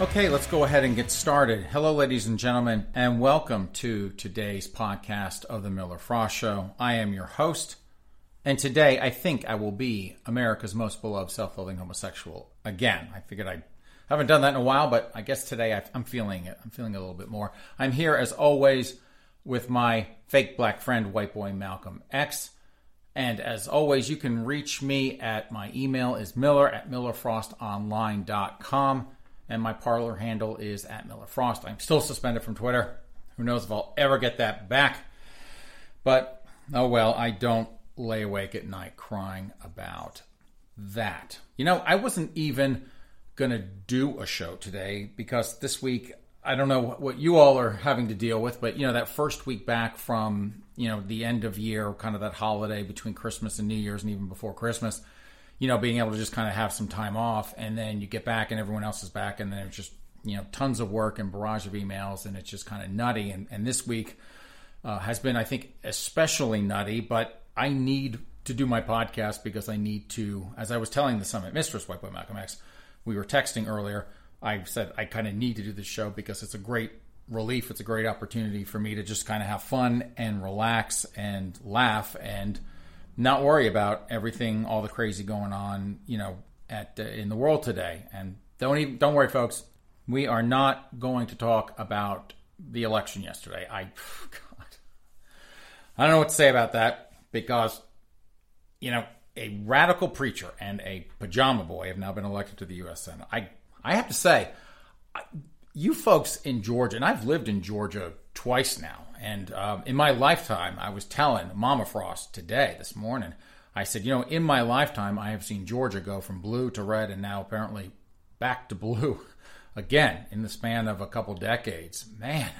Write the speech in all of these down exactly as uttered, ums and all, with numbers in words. Okay, let's go ahead and get started. Hello, ladies and gentlemen, and welcome to today's podcast of The Miller Frost Show. I am your host, and today I think I will be America's most beloved self-loathing homosexual again. I figured I haven't done that in a while, but I guess today I, I'm feeling it. I'm feeling it a little bit more. I'm here, as always, with my fake black friend, white boy Malcolm X. And as always, you can reach me at my email is miller at miller frost online dot com. And my parlor handle is at Miller Frost. I'm still suspended from Twitter. Who knows if I'll ever get that back. But, oh well, I don't lay awake at night crying about that. You know, I wasn't even going to do a show today because this week, I don't know what you all are having to deal with, but, you know, that first week back from, you know, the end of year, kind of that holiday between Christmas and New Year's and even before Christmas, you know, being able to just kind of have some time off, and then you get back and everyone else is back, and then it's just, you know, tons of work and barrage of emails, and it's just kind of nutty. And, and this week uh, has been, I think, especially nutty, but I need to do my podcast because I need to, as I was telling the Summit Mistress, White Boy Malcolm X, we were texting earlier, I said I kind of need to do this show because it's a great relief. It's a great opportunity for me to just kind of have fun and relax and laugh and not worry about everything, all the crazy going on, you know, at uh, in the world today. And don't even, don't worry, folks. We are not going to talk about the election yesterday. I, God, I don't know what to say about that because, you know, a radical preacher and a pajama boy have now been elected to the U S Senate. I, I have to say, I, you folks in Georgia, and I've lived in Georgia twice now. And um, in my lifetime, I was telling Mama Frost today, this morning, I said, you know, in my lifetime, I have seen Georgia go from blue to red and now apparently back to blue again in the span of a couple decades. Man,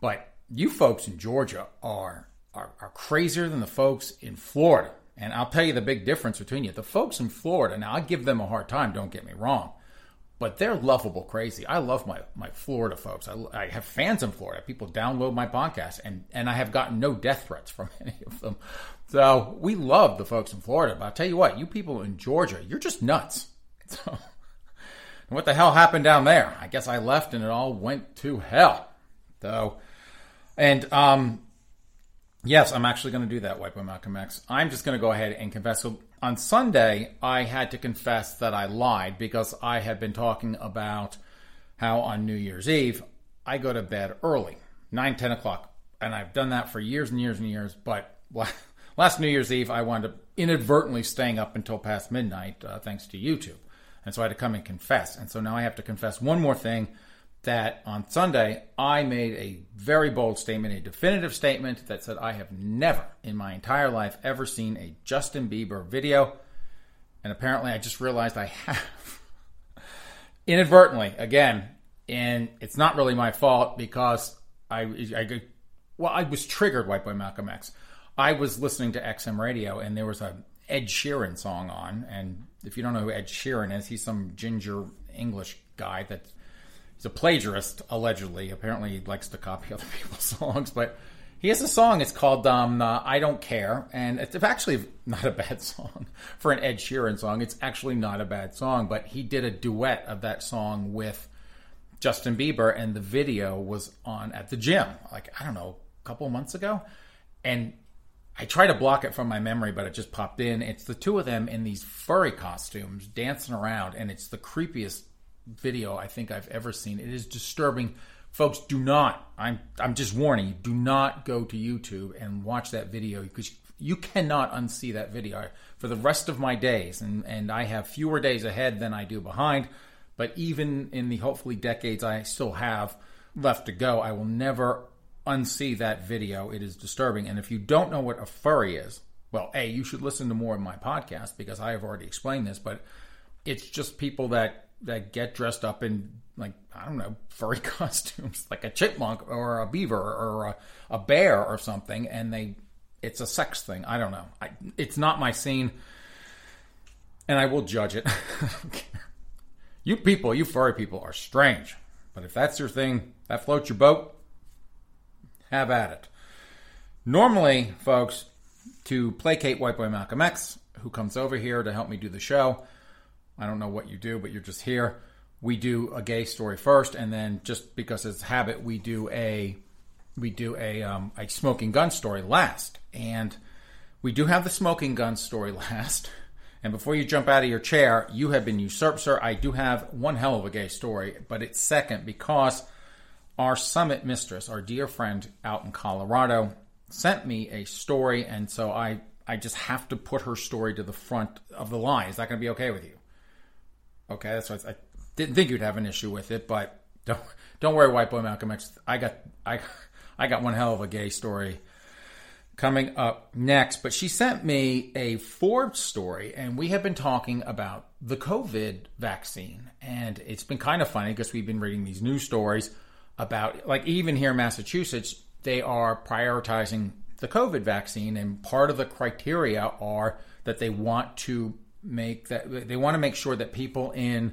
but you folks in Georgia are, are, are crazier than the folks in Florida. And I'll tell you the big difference between you. The folks in Florida, now I give them a hard time, don't get me wrong. But they're lovable crazy. I love my, my Florida folks. I, I have fans in Florida. People download my podcast, and, and I have gotten no death threats from any of them. So we love the folks in Florida. But I'll tell you what, you people in Georgia, you're just nuts. So, and what the hell happened down there? I guess I left and it all went to hell. So, and um, yes, I'm actually going to do that, White Boy Malcolm X. I'm just going to go ahead and confess. So, on Sunday, I had to confess that I lied because I had been talking about how on New Year's Eve, I go to bed early, nine, ten o'clock. And I've done that for years and years and years. But last New Year's Eve, I wound up inadvertently staying up until past midnight, uh, thanks to YouTube. And so I had to come and confess. And so now I have to confess one more thing, that on Sunday, I made a very bold statement, a definitive statement that said I have never in my entire life ever seen a Justin Bieber video. And apparently I just realized I have. Inadvertently, again, and it's not really my fault because I, I, well, I was triggered, White Boy Malcolm X. I was listening to X M radio and there was an Ed Sheeran song on. And if you don't know who Ed Sheeran is, he's some ginger English guy that's, he's a plagiarist, allegedly. Apparently, he likes to copy other people's songs. But he has a song. It's called um, uh, I Don't Care. And it's actually not a bad song for an Ed Sheeran song. It's actually not a bad song. But he did a duet of that song with Justin Bieber. And the video was on at the gym, like, I don't know, a couple months ago. And I try to block it from my memory, but it just popped in. It's the two of them in these furry costumes dancing around. And it's the creepiest video I think I've ever seen. It is disturbing. Folks, do not, I'm I'm just warning you, do not go to YouTube and watch that video because you cannot unsee that video. For the rest of my days, and, and I have fewer days ahead than I do behind, But even in the hopefully decades I still have left to go, I will never unsee that video. It is disturbing. And if you don't know what a furry is, well, A, you should listen to more of my podcast because I have already explained this, but it's just people that, that get dressed up in, like, I don't know, furry costumes, like a chipmunk or a beaver or a, a bear or something, and they it's a sex thing. I don't know. I, it's not my scene, and I will judge it. You people, you furry people are strange, but if that's your thing, that floats your boat, have at it. Normally, folks, to placate White Boy Malcolm X, who comes over here to help me do the show. I don't know what you do, but you're just here. We do a gay story first, and then just because it's habit, we do a we do a um, a smoking gun story last. And we do have the smoking gun story last. And before you jump out of your chair, you have been usurped, sir. I do have one hell of a gay story, but it's second because our summit mistress, our dear friend out in Colorado, sent me a story, and so I, I just have to put her story to the front of the line. Is that going to be okay with you? Okay, that's what I, I didn't think you'd have an issue with it, but don't don't worry, White Boy Malcolm X. I got I I got one hell of a gay story coming up next. But she sent me a Forbes story, and we have been talking about the COVID vaccine, and it's been kind of funny because we've been reading these news stories about, like, even here in Massachusetts, they are prioritizing the COVID vaccine, and part of the criteria are that they want to make that they want to make sure that people in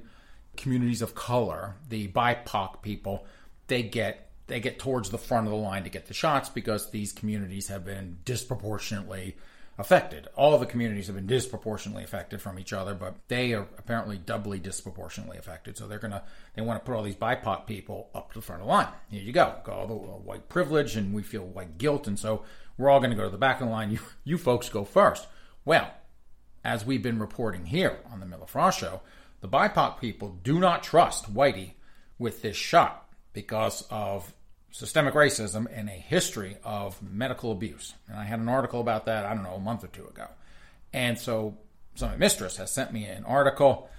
communities of color, the B I P O C people, they get they get towards the front of the line to get the shots because these communities have been disproportionately affected. All the communities have been disproportionately affected from each other, but they are apparently doubly disproportionately affected. So they're gonna they want to put all these B I P O C people up to the front of the line. Here you go, got all the white privilege, and we feel white guilt, and so we're all going to go to the back of the line. You you folks go first. Well, as we've been reporting here on the Miller Frost Show, the B I P O C people do not trust Whitey with this shot because of systemic racism and a history of medical abuse. And I had an article about that, I don't know, a month or two ago. And so Summit Mistress has sent me an article.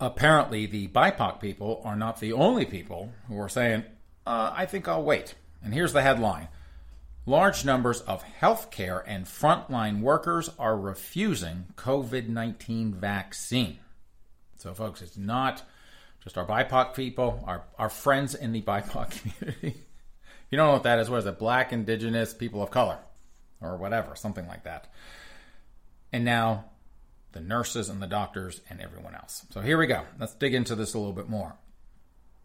Apparently, the B I P O C people are not the only people who are saying, uh, I think I'll wait. And here's the headline. Large numbers of healthcare and frontline workers are refusing COVID nineteen vaccine. So, folks, it's not just our B I P O C people, our, our friends in the B I P O C community. You don't know what that is. What is it? Black, indigenous, people of color, or whatever, something like that. And now the nurses and the doctors and everyone else. So here we go. Let's dig into this a little bit more.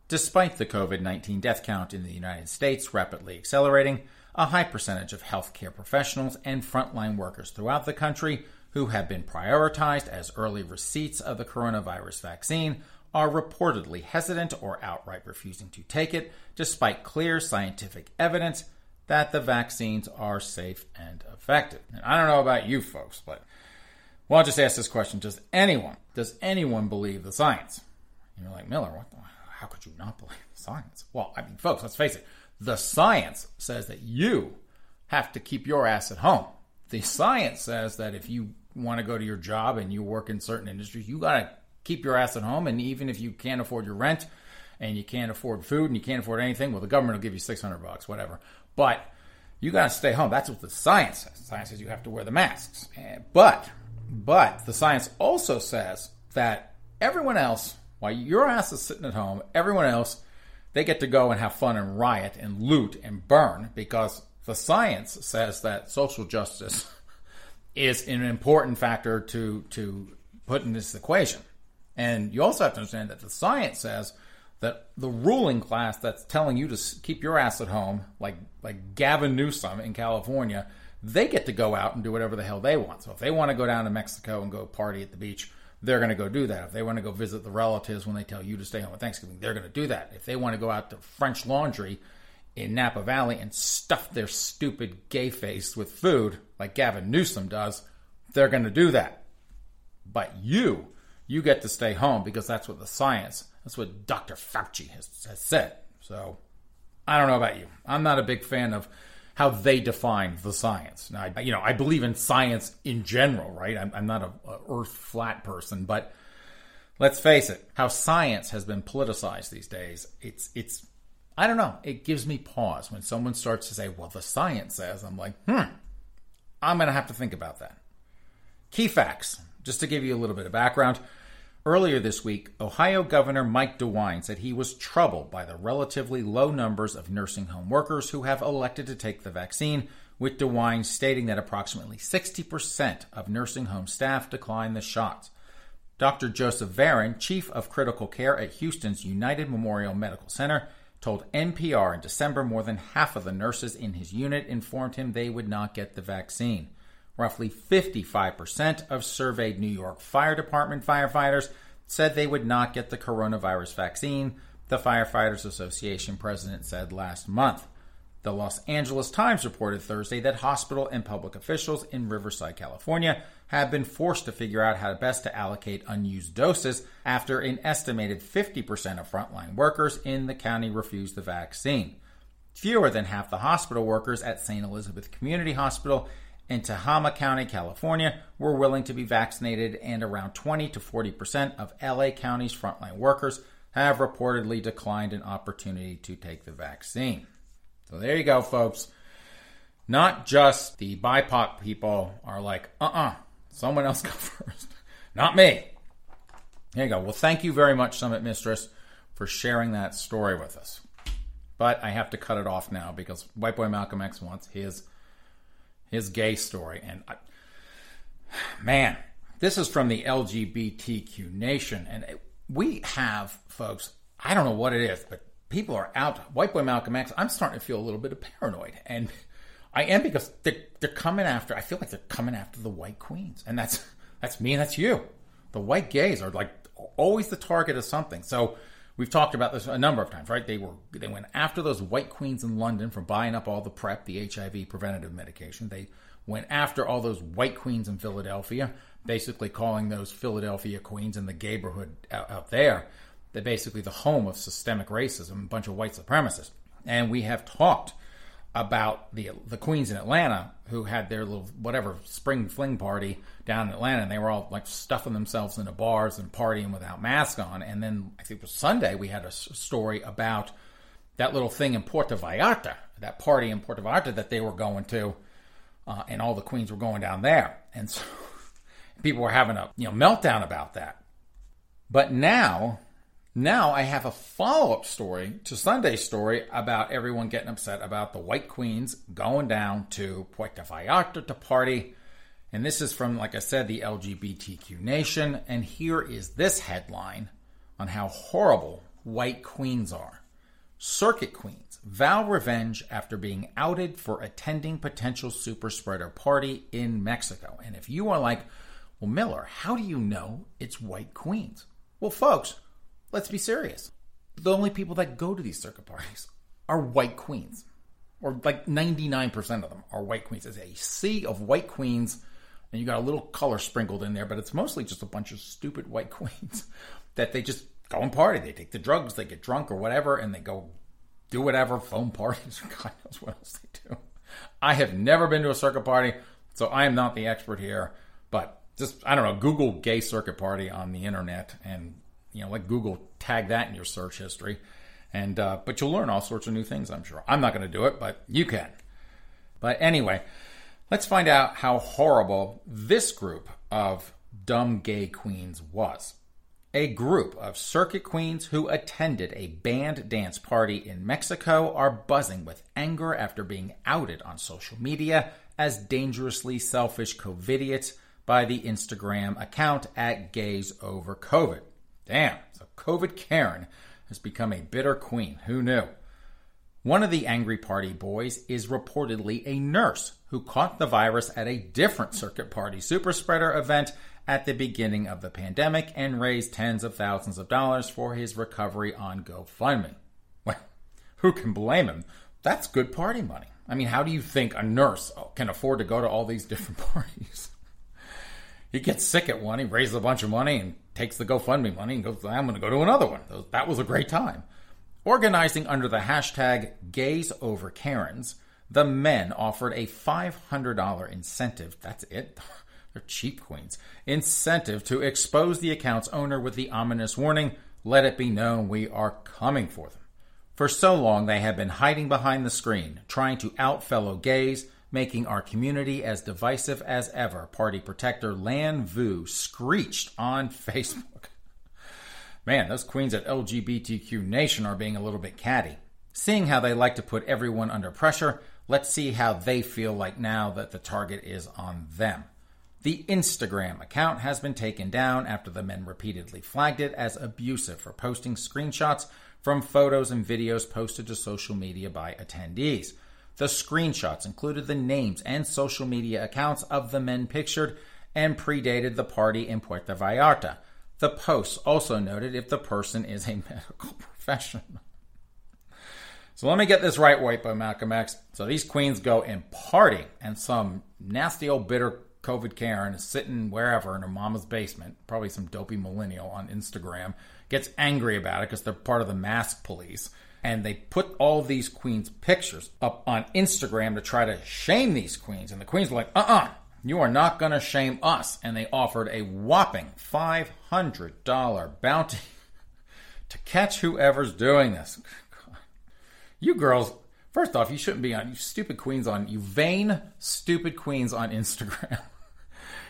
Despite the COVID nineteen death count in the United States rapidly accelerating, a high percentage of healthcare professionals and frontline workers throughout the country who have been prioritized as early receipts of the coronavirus vaccine are reportedly hesitant or outright refusing to take it, despite clear scientific evidence that the vaccines are safe and effective. And I don't know about you folks, but, well, I'll just ask this question. Does anyone, does anyone believe the science? And you're like, Miller, what the, how could you not believe the science? Well, I mean, folks, let's face it. The science says that you have to keep your ass at home. The science says that if you want to go to your job and you work in certain industries, you got to keep your ass at home. And even if you can't afford your rent and you can't afford food and you can't afford anything, well, the government will give you six hundred bucks, whatever. But you got to stay home. That's what the science says. The science says you have to wear the masks. But, but the science also says that everyone else, while your ass is sitting at home, everyone else, they get to go and have fun and riot and loot and burn because the science says that social justice is an important factor to, to put in this equation. And you also have to understand that the science says that the ruling class that's telling you to keep your ass at home, like, like Gavin Newsom in California, they get to go out and do whatever the hell they want. So if they want to go down to Mexico and go party at the beach, they're going to go do that. If they want to go visit the relatives when they tell you to stay home at Thanksgiving, they're going to do that. If they want to go out to French Laundry in Napa Valley and stuff their stupid gay face with food, like Gavin Newsom does, they're going to do that. But you, you get to stay home because that's what the science, that's what Doctor Fauci has, has said. So I don't know about you. I'm not a big fan of how they define the science. Now, I, you know, I believe in science in general, right? I'm, I'm not a, a earth flat person, but Let's face it, how science has been politicized these days, it's, it's, I don't know, it gives me pause when someone starts to say, well, the science says. I'm like, hmm, I'm going to have to think about that. Key facts, just to give you a little bit of background. Earlier this week, Ohio Governor Mike DeWine said he was troubled by the relatively low numbers of nursing home workers who have elected to take the vaccine, with DeWine stating that approximately sixty percent of nursing home staff declined the shots. Doctor Joseph Varin, chief of critical care at Houston's United Memorial Medical Center, told N P R in December more than half of the nurses in his unit informed him they would not get the vaccine. Roughly fifty-five percent of surveyed New York Fire Department firefighters said they would not get the coronavirus vaccine, the Firefighters Association president said last month. The Los Angeles Times reported Thursday that hospital and public officials in Riverside, California, have been forced to figure out how best to allocate unused doses after an estimated fifty percent of frontline workers in the county refused the vaccine. Fewer than half the hospital workers at Saint Elizabeth Community Hospital in Tehama County, California, were willing to be vaccinated, and around twenty to forty percent of L A County's frontline workers have reportedly declined an opportunity to take the vaccine. So there you go, folks. Not just the B I P O C people are like, uh-uh, someone else go first. Not me. There you go. Well, thank you very much, Summit Mistress, for sharing that story with us. But I have to cut it off now because White Boy Malcolm X wants his his gay story. And I, man, this is from the L G B T Q nation. And it, we have, folks, I don't know what it is, but people are out. White Boy Malcolm X, I'm starting to feel a little bit of paranoid. And I am, because they're, they're coming after, I feel like they're coming after the white queens. And that's that's me and that's you. The white gays are like always the target of something. So we've talked about this a number of times, right? They were they went after those white queens in London for buying up all the PrEP, the H I V preventative medication. They went after all those white queens in Philadelphia, basically calling those Philadelphia queens in the gayborhood out, out there, they're basically the home of systemic racism, a bunch of white supremacists. And we have talked about the the queens in Atlanta who had their little, whatever, spring fling party down in Atlanta, and they were all like stuffing themselves into bars and partying without masks on. And then I think it was Sunday, we had a story about that little thing in Puerto Vallarta, that party in Puerto Vallarta that they were going to, uh, and all the queens were going down there. And so people were having a you know meltdown about that. But now... Now I have a follow-up story to Sunday's story about everyone getting upset about the white queens going down to Puerto Vallarta to party. And this is from, like I said, the L G B T Q nation. And here is this headline on how horrible white queens are. Circuit queens vow revenge after being outed for attending potential super spreader party in Mexico. And if you are like, well, Miller, how do you know it's white queens? Well, folks, let's be serious. The only people that go to these circuit parties are white queens. Or like ninety-nine percent of them are white queens. It's a sea of white queens, and you got a little color sprinkled in there, but it's mostly just a bunch of stupid white queens that they just go and party. They take the drugs, they get drunk or whatever, and they go do whatever, foam parties, or God knows what else they do. I have never been to a circuit party, so I am not the expert here, but just, I don't know, Google gay circuit party on the internet and... You know, like Google, tag that in your search history. and uh, But you'll learn all sorts of new things, I'm sure. I'm not going to do it, but you can. But anyway, let's find out how horrible this group of dumb gay queens was. A group of circuit queens who attended a band dance party in Mexico are buzzing with anger after being outed on social media as dangerously selfish covidiots by the Instagram account at Gays Over COVID. Damn, so COVID Karen has become a bitter queen. Who knew? One of the angry party boys is reportedly a nurse who caught the virus at a different circuit party superspreader event at the beginning of the pandemic and raised tens of thousands of dollars for his recovery on GoFundMe. Well, who can blame him? That's good party money. I mean, how do you think a nurse can afford to go to all these different parties? He gets sick at one, he raises a bunch of money and takes the GoFundMe money and goes, I'm going to go to another one. That was a great time. Organizing under the hashtag Gays Over Karens, the men offered a five hundred dollars incentive. That's it. They're cheap queens. Incentive to expose the account's owner with the ominous warning, "Let it be known we are coming for them." For so long, they have been hiding behind the screen, trying to out fellow gays, making our community as divisive as ever. Party protector Lan Vu screeched on Facebook. Man, those queens at L G B T Q Nation are being a little bit catty. Seeing how they like to put everyone under pressure, let's see how they feel like now that the target is on them. The Instagram account has been taken down after the men repeatedly flagged it as abusive for posting screenshots from photos and videos posted to social media by attendees. The screenshots included the names and social media accounts of the men pictured and predated the party in Puerto Vallarta. The posts also noted if the person is a medical professional. So let me get this right, Whiteboy Malcolm X. So these queens go and party, and some nasty old bitter COVID Karen is sitting wherever in her mama's basement, probably some dopey millennial on Instagram, gets angry about it because they're part of the mask police. And they put all these queens' pictures up on Instagram to try to shame these queens. And the queens are like, uh-uh, you are not going to shame us. And they offered a whopping five hundred dollars bounty to catch whoever's doing this. God. You girls, first off, you shouldn't be on, you stupid queens on, you vain, stupid queens on Instagram.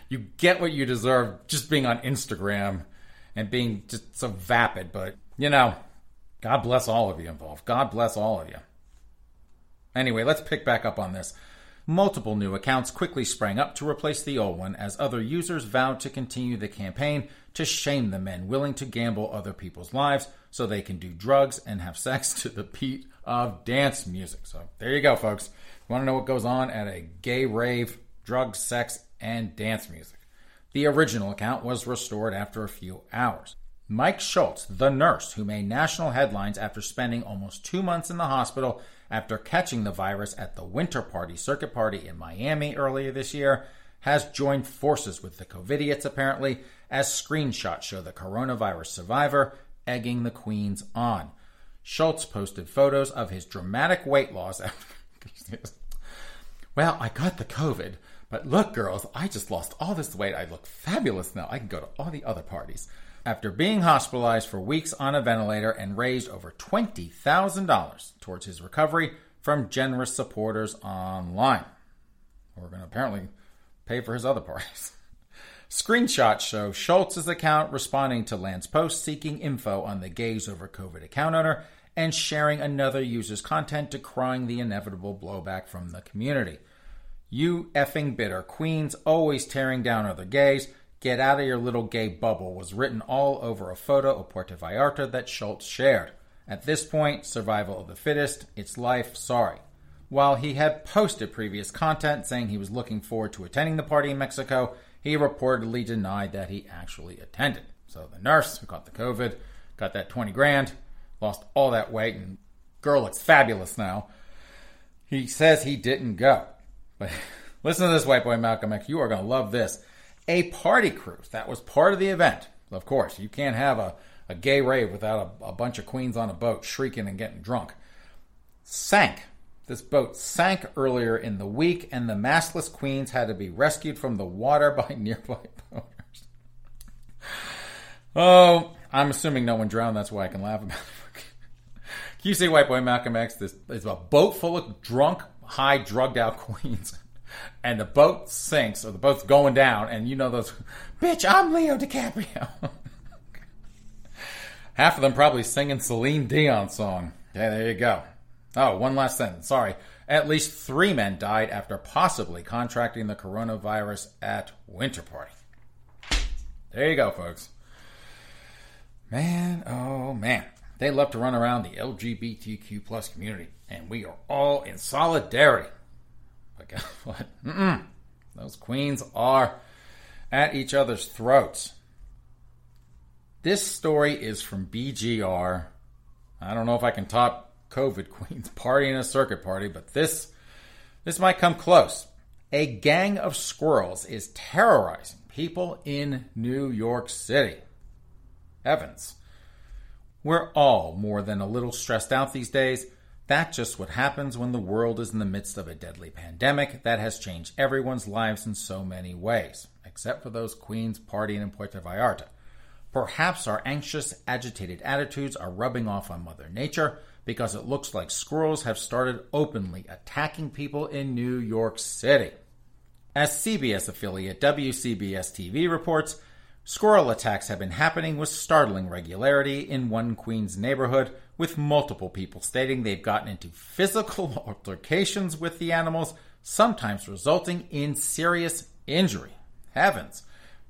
You get what you deserve just being on Instagram and being just so vapid. But, you know, God bless all of you involved. God bless all of you. Anyway, let's pick back up on this. Multiple new accounts quickly sprang up to replace the old one as other users vowed to continue the campaign to shame the men willing to gamble other people's lives so they can do drugs and have sex to the beat of dance music. So there you go, folks. You want to know what goes on at a gay rave? Drugs, sex, and dance music. The original account was restored after a few hours. Mike Schultz, the nurse who made national headlines after spending almost two months in the hospital after catching the virus at the Winter Party Circuit Party in Miami earlier this year, has joined forces with the COVIDiots apparently, as screenshots show the coronavirus survivor egging the queens on. Schultz posted photos of his dramatic weight loss after, well, I got the COVID, but look, girls, I just lost all this weight. I look fabulous now. I can go to all the other parties. After being hospitalized for weeks on a ventilator and raised over twenty thousand dollars towards his recovery from generous supporters online. We're going to apparently pay for his other parties. Screenshots show Schultz's account responding to Land's post seeking info on the Gays Over COVID account owner and sharing another user's content decrying the inevitable blowback from the community. You effing bitter queens always tearing down other gays. Get out of your little gay bubble was written all over a photo of Puerto Vallarta that Schultz shared. At this point, survival of the fittest, it's life, sorry. While he had posted previous content saying he was looking forward to attending the party in Mexico, he reportedly denied that he actually attended. So the nurse who got the COVID, got that twenty grand, lost all that weight, and girl looks fabulous now. He says he didn't go. But listen to this, White Boy Malcolm X, you are going to love this. A party cruise that was part of the event. Of course, you can't have a, a gay rave without a, a bunch of queens on a boat shrieking and getting drunk. Sank. This boat sank earlier in the week, and the maskless queens had to be rescued from the water by nearby boaters. Oh, I'm assuming no one drowned. That's why I can laugh about it. Can you see, White Boy Malcolm X? This is a boat full of drunk, high, drugged-out queens. And the boat sinks, or the boat's going down, and you know those, bitch, I'm Leo DiCaprio. Half of them probably singing Celine Dion song. Yeah, there you go. Oh, one last sentence. Sorry. At least three men died after possibly contracting the coronavirus at Winter Party. There you go, folks. Man, oh man. They love to run around the L G B T Q plus community, and we are all in solidarity. But guess what? Mm-mm. Those queens are at each other's throats. This story is from B G R. I don't know if I can top COVID queens partying a circuit party, but this, this might come close. A gang of squirrels is terrorizing people in New York City. Evans. We're all more than a little stressed out these days. That's just what happens when the world is in the midst of a deadly pandemic that has changed everyone's lives in so many ways. I except for those queens partying in Puerto Vallarta. Perhaps our anxious, agitated attitudes are rubbing off on Mother Nature, because it looks like squirrels have started openly attacking people in New York City. As C B S affiliate W C B S T V reports, squirrel attacks have been happening with startling regularity in one Queens neighborhood, with multiple people stating they've gotten into physical altercations with the animals, sometimes resulting in serious injury. Heavens,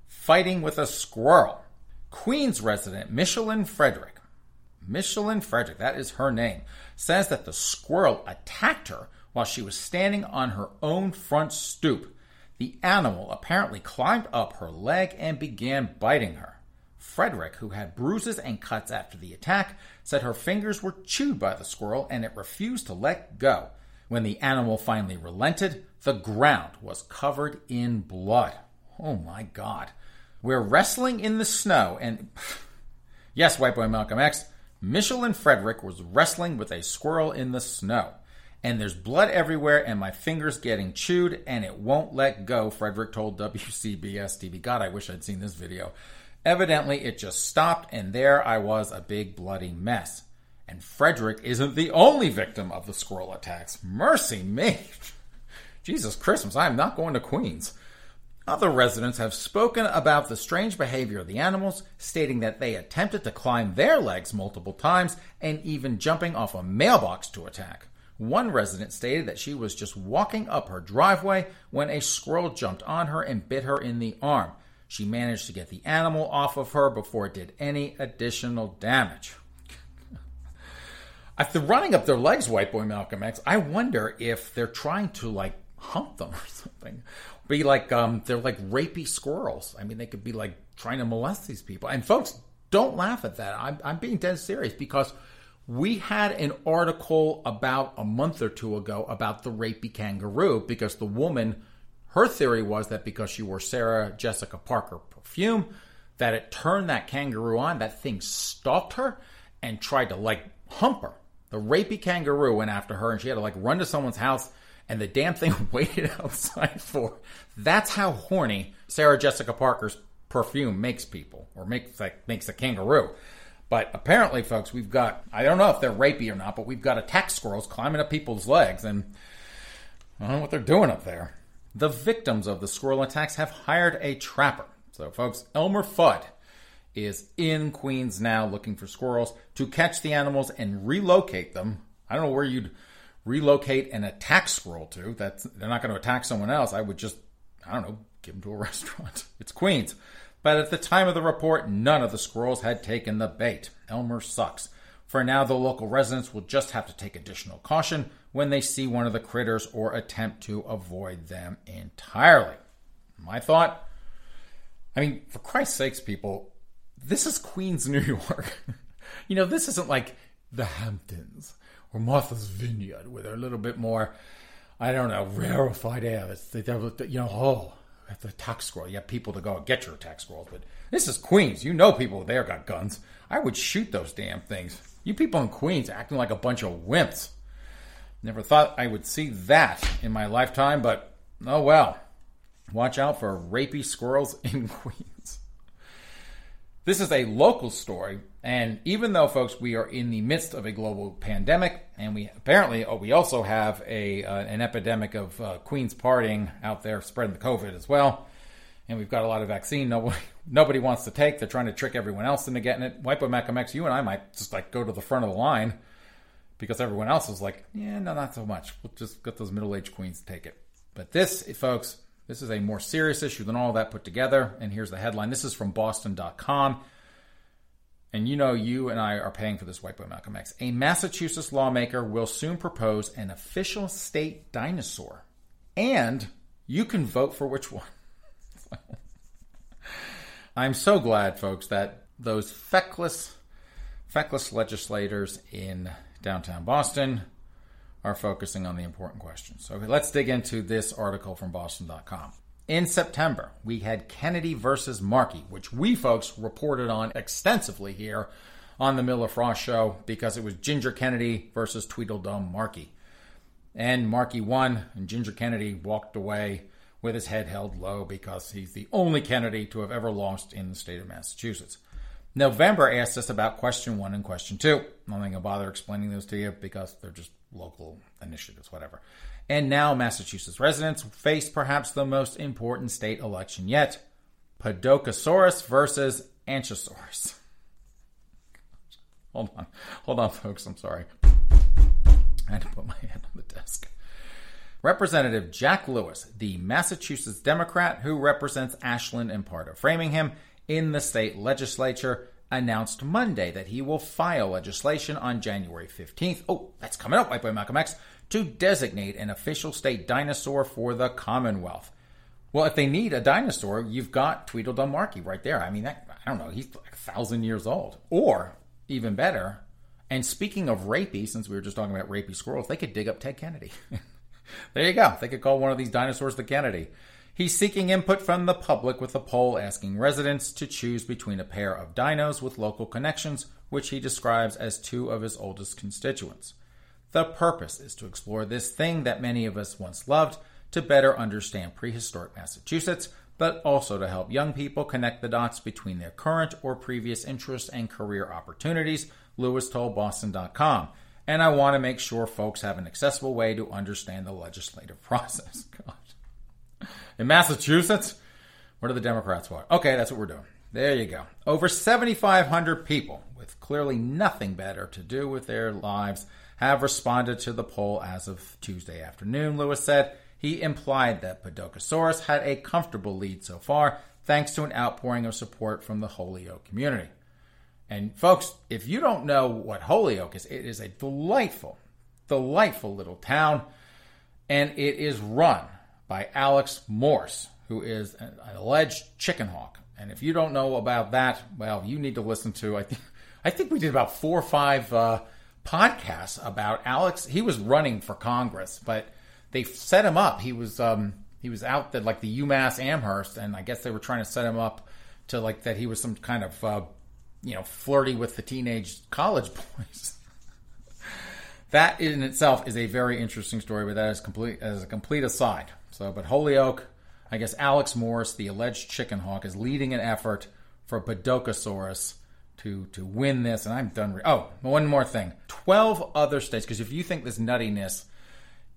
fighting with a squirrel. Queens resident Michelin Frederick, Michelin Frederick, that is her name, says that the squirrel attacked her while she was standing on her own front stoop. The animal apparently climbed up her leg and began biting her. Frederick, who had bruises and cuts after the attack, said her fingers were chewed by the squirrel and it refused to let go. When the animal finally relented, the ground was covered in blood. Oh my God. We're wrestling in the snow and... Yes, White Boy Malcolm X, Michelin Frederick was wrestling with a squirrel in the snow. And there's blood everywhere and my finger's getting chewed and it won't let go, Frederick told W C B S T V. God, I wish I'd seen this video. Evidently, it just stopped, and there I was, a big bloody mess. And Frederick isn't the only victim of the squirrel attacks. Mercy me. Jesus Christmas, I am not going to Queens. Other residents have spoken about the strange behavior of the animals, stating that they attempted to climb their legs multiple times and even jumping off a mailbox to attack. One resident stated that she was just walking up her driveway when a squirrel jumped on her and bit her in the arm. She managed to get the animal off of her before it did any additional damage. If they're running up their legs, White Boy Malcolm X, I wonder if they're trying to, like, hump them or something. Be like, um, they're like rapey squirrels. I mean, they could be, like, trying to molest these people. And, folks, don't laugh at that. I'm, I'm being dead serious, because we had an article about a month or two ago about the rapey kangaroo, because the woman... her theory was that because she wore Sarah Jessica Parker perfume, that it turned that kangaroo on, that thing stalked her and tried to, like, hump her. The rapey kangaroo went after her, and she had to, like, run to someone's house, and the damn thing waited outside for her. That's how horny Sarah Jessica Parker's perfume makes people, or makes, like, makes a kangaroo. But apparently, folks, we've got, I don't know if they're rapey or not, but we've got attack squirrels climbing up people's legs, and I don't know what they're doing up there. The victims of the squirrel attacks have hired a trapper. So, folks, Elmer Fudd is in Queens now looking for squirrels to catch the animals and relocate them. I don't know where you'd relocate an attack squirrel to. That's, they're not going to attack someone else. I would just, I don't know, give them to a restaurant. It's Queens. But at the time of the report, none of the squirrels had taken the bait. Elmer sucks. For now, the local residents will just have to take additional caution when they see one of the critters, or attempt to avoid them entirely. My thought, I mean, for Christ's sakes, people, this is Queens, New York. You know, this isn't like the Hamptons or Martha's Vineyard, where they're a little bit more, I don't know, rarefied air. It's, they, you know, oh, that's a tax squirrel. You have people to go get your tax squirrels, but this is Queens. You know people there got guns. I would shoot those damn things. You people in Queens acting like a bunch of wimps. Never thought I would see that in my lifetime, but oh well. Watch out for rapey squirrels in Queens. This is a local story, and even though, folks, we are in the midst of a global pandemic, and we apparently oh, we also have a uh, an epidemic of uh, Queens partying out there spreading the COVID as well, and we've got a lot of vaccine nobody nobody wants to take. They're trying to trick everyone else into getting it. Wipo Malcolm X, you and I might just, like, go to the front of the line, because everyone else is like, yeah, no, not so much. We'll just get those middle-aged queens to take it. But this, folks, this is a more serious issue than all that put together. And here's the headline. This is from Boston dot com. And you know you and I are paying for this, White Boy Malcolm X. A Massachusetts lawmaker will soon propose an official state dinosaur. And you can vote for which one. I'm so glad, folks, that those feckless, feckless legislators in downtown Boston are focusing on the important questions. So let's dig into this article from Boston dot com. In September, we had Kennedy versus Markey, which we, folks, reported on extensively here on the Miller Frost Show, because it was Ginger Kennedy versus Tweedledum Markey. And Markey won, and Ginger Kennedy walked away with his head held low because he's the only Kennedy to have ever launched in the state of Massachusetts. November asked us about question one and question two. I'm not going to bother explaining those to you because they're just local initiatives, whatever. And now Massachusetts residents face perhaps the most important state election yet. Podokasaurus versus Anchisaurus. Hold on. Hold on, folks. I'm sorry. I had to put my hand on the desk. Representative Jack Lewis, the Massachusetts Democrat who represents Ashland and part of Framingham in the state legislature, announced Monday that he will file legislation on January fifteenth. Oh, that's coming up, right by Malcolm X, to designate an official state dinosaur for the Commonwealth. Well, if they need a dinosaur, you've got Tweedledum Markey right there. I mean, that, I don't know, he's like a thousand years old. Or, even better, and speaking of rapey, since we were just talking about rapey squirrels, they could dig up Ted Kennedy. There you go. They could call one of these dinosaurs the Kennedy. He's seeking input from the public with a poll asking residents to choose between a pair of dinos with local connections, which he describes as two of his oldest constituents. The purpose is to explore this thing that many of us once loved to better understand prehistoric Massachusetts, but also to help young people connect the dots between their current or previous interests and career opportunities, Lewis told Boston dot com. And I want to make sure folks have an accessible way to understand the legislative process. God. In Massachusetts, what do the Democrats want? Okay, that's what we're doing. There you go. Over seventy-five hundred people with clearly nothing better to do with their lives have responded to the poll as of Tuesday afternoon, Lewis said. He implied that Podokasaurus had a comfortable lead so far, thanks to an outpouring of support from the Holyoke community. And folks, if you don't know what Holyoke is, it is a delightful, delightful little town. And it is run by Alex Morse, who is an alleged chicken hawk. And if you don't know about that, well, you need to listen to, I think, I think we did about four or five uh, podcasts about Alex. He was running for Congress, but they set him up. He was um, he was out at like the UMass Amherst, and I guess they were trying to set him up to like that he was some kind of... Uh, you know, flirty with the teenage college boys. That in itself is a very interesting story, but that is complete as a complete aside. So, but Holyoke, I guess Alex Morris, the alleged chicken hawk, is leading an effort for Podokasaurus to, to win this. And I'm done. Re- oh, one more thing. twelve other states, because if you think this nuttiness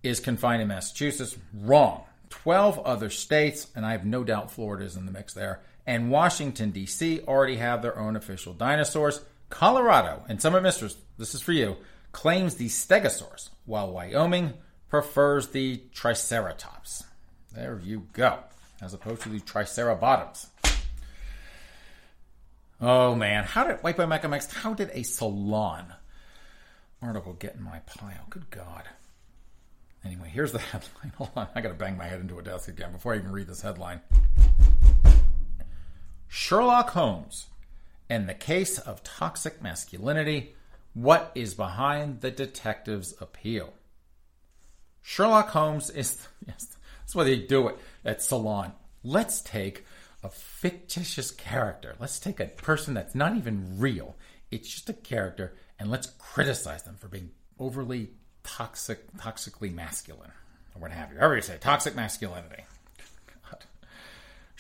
is confined in Massachusetts, wrong. twelve other states, and I have no doubt Florida is in the mix there, and Washington, D C already have their own official dinosaurs. Colorado, and some admisters, this is for you, claims the stegosaurus, while Wyoming prefers the triceratops. There you go. As opposed to the triceratops. Oh, man. How did, right by Michael Max, how did a Salon article get in my pile? Good God. Anyway, here's the headline. Hold on. I got to bang my head into a desk again before I even read this headline. Sherlock Holmes and the case of toxic masculinity, what is behind the detective's appeal? Sherlock Holmes is, yes, that's why they do it at Salon. Let's take a fictitious character. Let's take a person that's not even real. It's just a character, and let's criticize them for being overly toxic, toxically masculine, or what have you. However you say, toxic masculinity.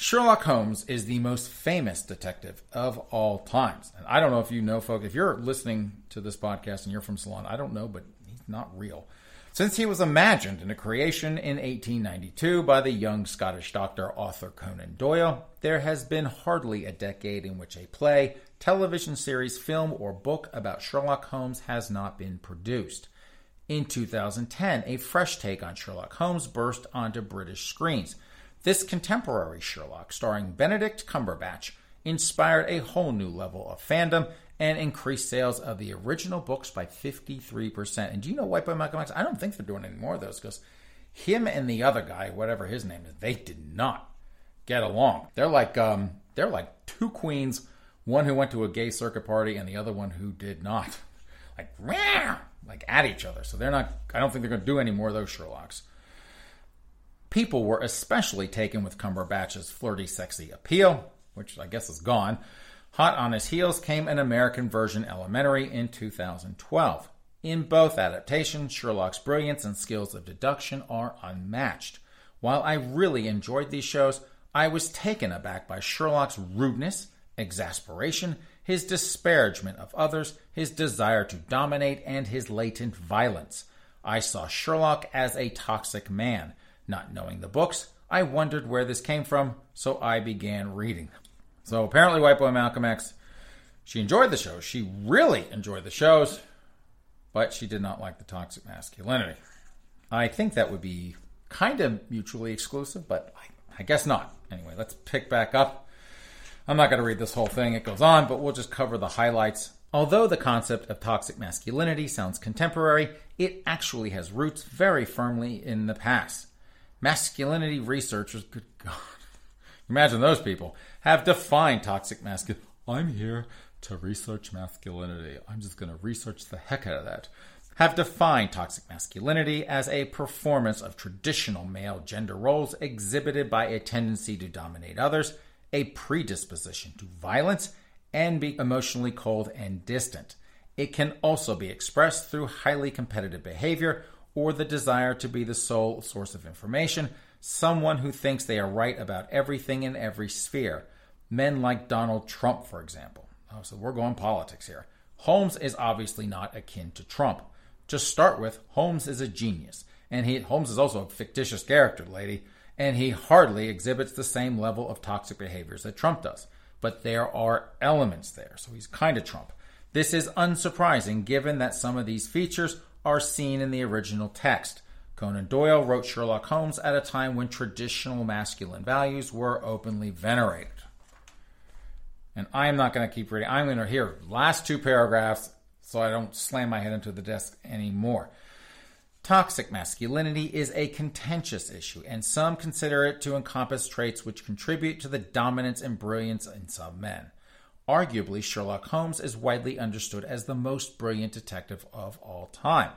Sherlock Holmes is the most famous detective of all times. And I don't know if you know, folks, if you're listening to this podcast and you're from Salon, I don't know, but he's not real. Since he was imagined in a creation in eighteen ninety-two by the young Scottish doctor, author Conan Doyle, there has been hardly a decade in which a play, television series, film, or book about Sherlock Holmes has not been produced. In two thousand ten, a fresh take on Sherlock Holmes burst onto British screens. This contemporary Sherlock, starring Benedict Cumberbatch, inspired a whole new level of fandom and increased sales of the original books by fifty-three percent. And do you know White Boy Malcolm X? I don't think they're doing any more of those because him and the other guy, whatever his name is, they did not get along. They're like um, they're like two queens, one who went to a gay circuit party and the other one who did not. Like, like at each other. So they're not, I don't think they're going to do any more of those Sherlocks. People were especially taken with Cumberbatch's flirty, sexy appeal, which I guess is gone. Hot on his heels came an American version, Elementary, in two thousand twelve. In both adaptations, Sherlock's brilliance and skills of deduction are unmatched. While I really enjoyed these shows, I was taken aback by Sherlock's rudeness, exasperation, his disparagement of others, his desire to dominate, and his latent violence. I saw Sherlock as a toxic man. Not knowing the books, I wondered where this came from, so I began reading them. So apparently White Boy Malcolm X, she enjoyed the show. She really enjoyed the shows, but she did not like the toxic masculinity. I think that would be kind of mutually exclusive, but I guess not. Anyway, let's pick back up. I'm not going to read this whole thing. It goes on, but we'll just cover the highlights. Although the concept of toxic masculinity sounds contemporary, it actually has roots very firmly in the past. Masculinity researchers, good God, imagine those people, have defined toxic masculinity. I'm here to research masculinity. I'm just going to research the heck out of that. Have defined toxic masculinity as a performance of traditional male gender roles exhibited by a tendency to dominate others, a predisposition to violence, and be emotionally cold and distant. It can also be expressed through highly competitive behavior or the desire to be the sole source of information, someone who thinks they are right about everything in every sphere. Men like Donald Trump, for example. Oh, so we're going politics here. Holmes is obviously not akin to Trump. To start with, Holmes is a genius, and he Holmes is also a fictitious character, lady, and he hardly exhibits the same level of toxic behaviors that Trump does. But there are elements there, so he's kind of Trump. This is unsurprising given that some of these features are seen in the original text. Conan Doyle wrote Sherlock Holmes at a time when traditional masculine values were openly venerated. And I'm not going to keep reading. I'm going to hear last two paragraphs so I don't slam my head into the desk anymore. Toxic masculinity is a contentious issue, and some consider it to encompass traits which contribute to the dominance and brilliance in some men. Arguably, Sherlock Holmes is widely understood as the most brilliant detective of all time.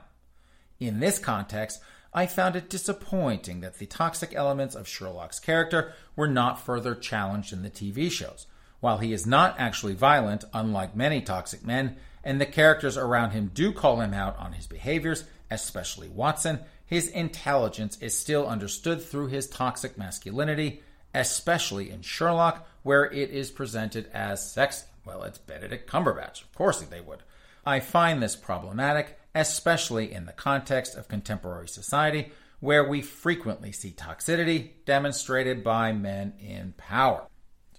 In this context, I found it disappointing that the toxic elements of Sherlock's character were not further challenged in the T V shows. While he is not actually violent, unlike many toxic men, and the characters around him do call him out on his behaviors, especially Watson, his intelligence is still understood through his toxic masculinity, especially in Sherlock, where it is presented as sexy. Well, it's Benedict Cumberbatch. Of course they would. I find this problematic, especially in the context of contemporary society, where we frequently see toxicity demonstrated by men in power.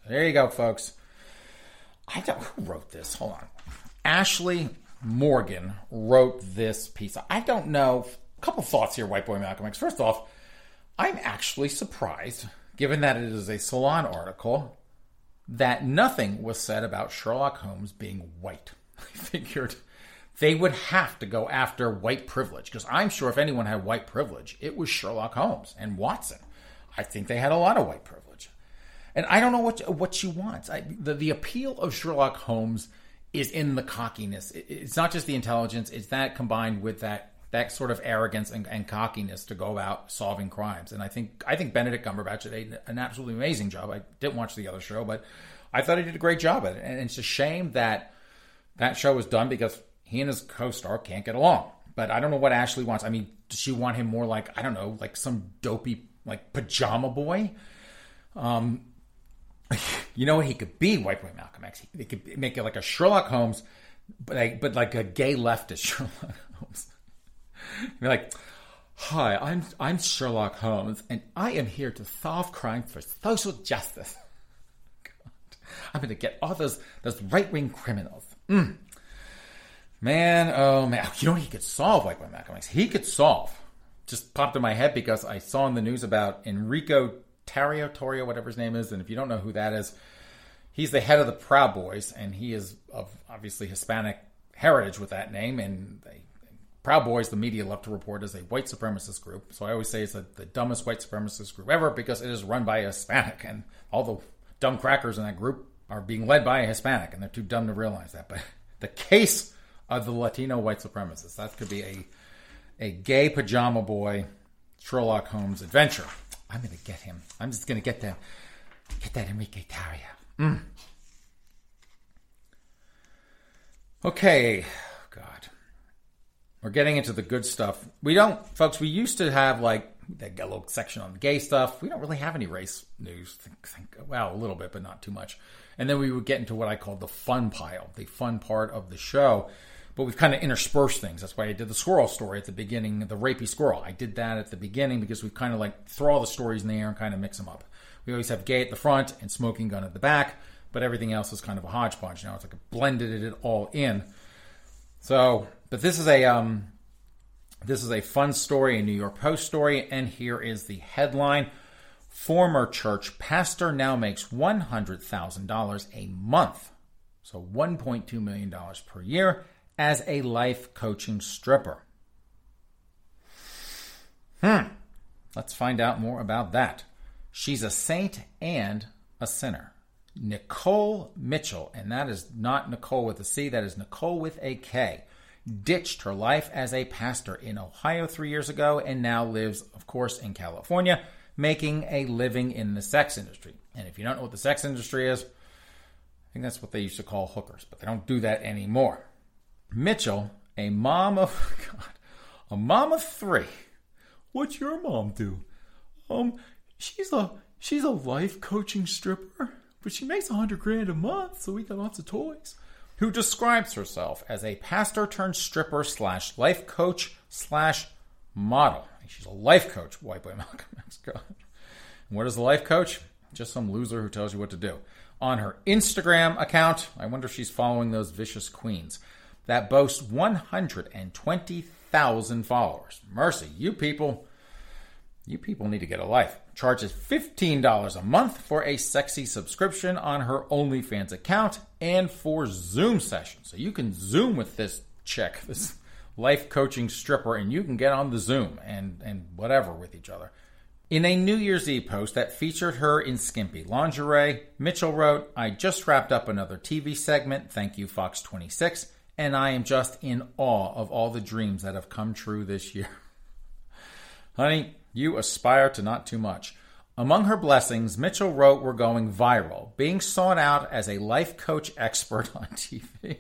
There you go, folks. I don't who wrote this. Hold on. Ashley Morgan wrote this piece. I don't know. A couple thoughts here, White Boy Malcolm X. First off, I'm actually surprised, given that it is a Salon article, that nothing was said about Sherlock Holmes being white. I figured they would have to go after white privilege, because I'm sure if anyone had white privilege, it was Sherlock Holmes and Watson. I think they had a lot of white privilege. And I don't know what what she wants. I, the, the appeal of Sherlock Holmes is in the cockiness. It, it's not just the intelligence. It's that combined with that that sort of arrogance and, and cockiness to go about solving crimes. And I think I think Benedict Cumberbatch did an absolutely amazing job. I didn't watch the other show, but I thought he did a great job at it. And it's a shame that that show was done because he and his co-star can't get along. But I don't know what Ashley wants. I mean, does she want him more like, I don't know, like some dopey, like pajama boy? Um... You know what? He could be White Boy Malcolm X. He could make it like a Sherlock Holmes, but a, but like a gay leftist Sherlock Holmes. Be like, hi, I'm I'm Sherlock Holmes, and I am here to solve crimes for social justice. God. I'm going to get all those those right wing criminals. Mm. Man, oh man! You know what? He could solve White Boy Malcolm X. He could solve. Just popped in my head because I saw in the news about Enrique Tarrio, Torrio, whatever his name is, and if you don't know who that is, he's the head of the Proud Boys, and he is of obviously Hispanic heritage with that name, and they, Proud Boys, the media love to report as a white supremacist group, so I always say it's a, the dumbest white supremacist group ever because it is run by a Hispanic, and all the dumb crackers in that group are being led by a Hispanic, and they're too dumb to realize that, but the case of the Latino white supremacists, that could be a, a gay pajama boy Sherlock Holmes adventure. I'm going to get him. I'm just going to get that, get that Enrique Tarrio. Mm. Okay. God. We're getting into the good stuff. We don't, folks, we used to have like that got a little section on the gay stuff. We don't really have any race news. Think, think, well, a little bit, but not too much. And then we would get into what I call the fun pile, the fun part of the show. But we've kind of interspersed things. That's why I did the squirrel story at the beginning, the rapey squirrel. I did that at the beginning because we've kind of like throw all the stories in the air and kind of mix them up. We always have gay at the front and smoking gun at the back, but everything else is kind of a hodgepodge now. It's like blended it all in. So, but this is a um, this is a fun story, a New York Post story, and here is the headline. Former church pastor now makes one hundred thousand dollars a month, so one point two million dollars per year, as a life coaching stripper. Hmm. Let's find out more about that. She's a saint and a sinner. Nicole Mitchell, and that is not Nicole with a C, that is Nicole with a K, ditched her life as a pastor in Ohio three years ago and now lives, of course, in California, making a living in the sex industry. And if you don't know what the sex industry is, I think that's what they used to call hookers, but they don't do that anymore. Mitchell, a mom of, God, a mom of three. What's your mom do? Um, she's a, she's a life coaching stripper, but she makes a hundred grand a month, so we got lots of toys. Who describes herself as a pastor turned stripper slash life coach slash model. She's a life coach, white boy Malcolm X. God. And what is a life coach? Just some loser who tells you what to do. On her Instagram account, I wonder if she's following those vicious queens that boasts one hundred twenty thousand followers. Mercy, you people, you people need to get a life. Charges fifteen dollars a month for a sexy subscription on her OnlyFans account and for Zoom sessions. So you can Zoom with this chick, this life coaching stripper, and you can get on the Zoom and, and whatever with each other. In a New Year's Eve post that featured her in skimpy lingerie, Mitchell wrote, "I just wrapped up another T V segment. Thank you, Fox twenty-six. And I am just in awe of all the dreams that have come true this year." Honey, you aspire to not too much. Among her blessings, Mitchell wrote, "We're going viral, being sought out as a life coach expert on T V."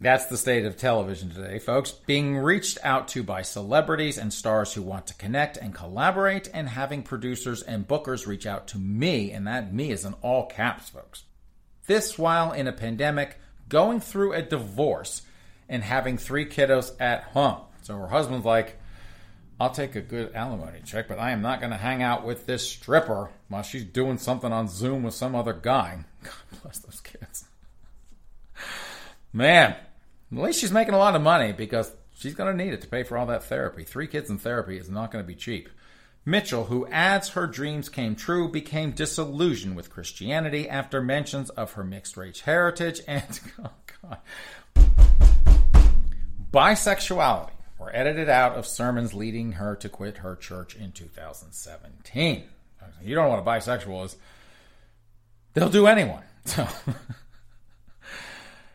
That's the state of television today, folks. Being reached out to by celebrities and stars who want to connect and collaborate, and having producers and bookers reach out to me, and that me is in all caps, folks. This while in a pandemic, going through a divorce and having three kiddos at home. So her husband's like, "I'll take a good alimony check, but I am not going to hang out with this stripper while she's doing something on Zoom with some other guy." God bless those kids. Man, at least she's making a lot of money because she's going to need it to pay for all that therapy. Three kids in therapy is not going to be cheap. Mitchell, who adds her dreams came true, became disillusioned with Christianity after mentions of her mixed-race heritage and oh God, bisexuality were edited out of sermons leading her to quit her church in two thousand seventeen. You don't know what a bisexual is. They'll do anyone. So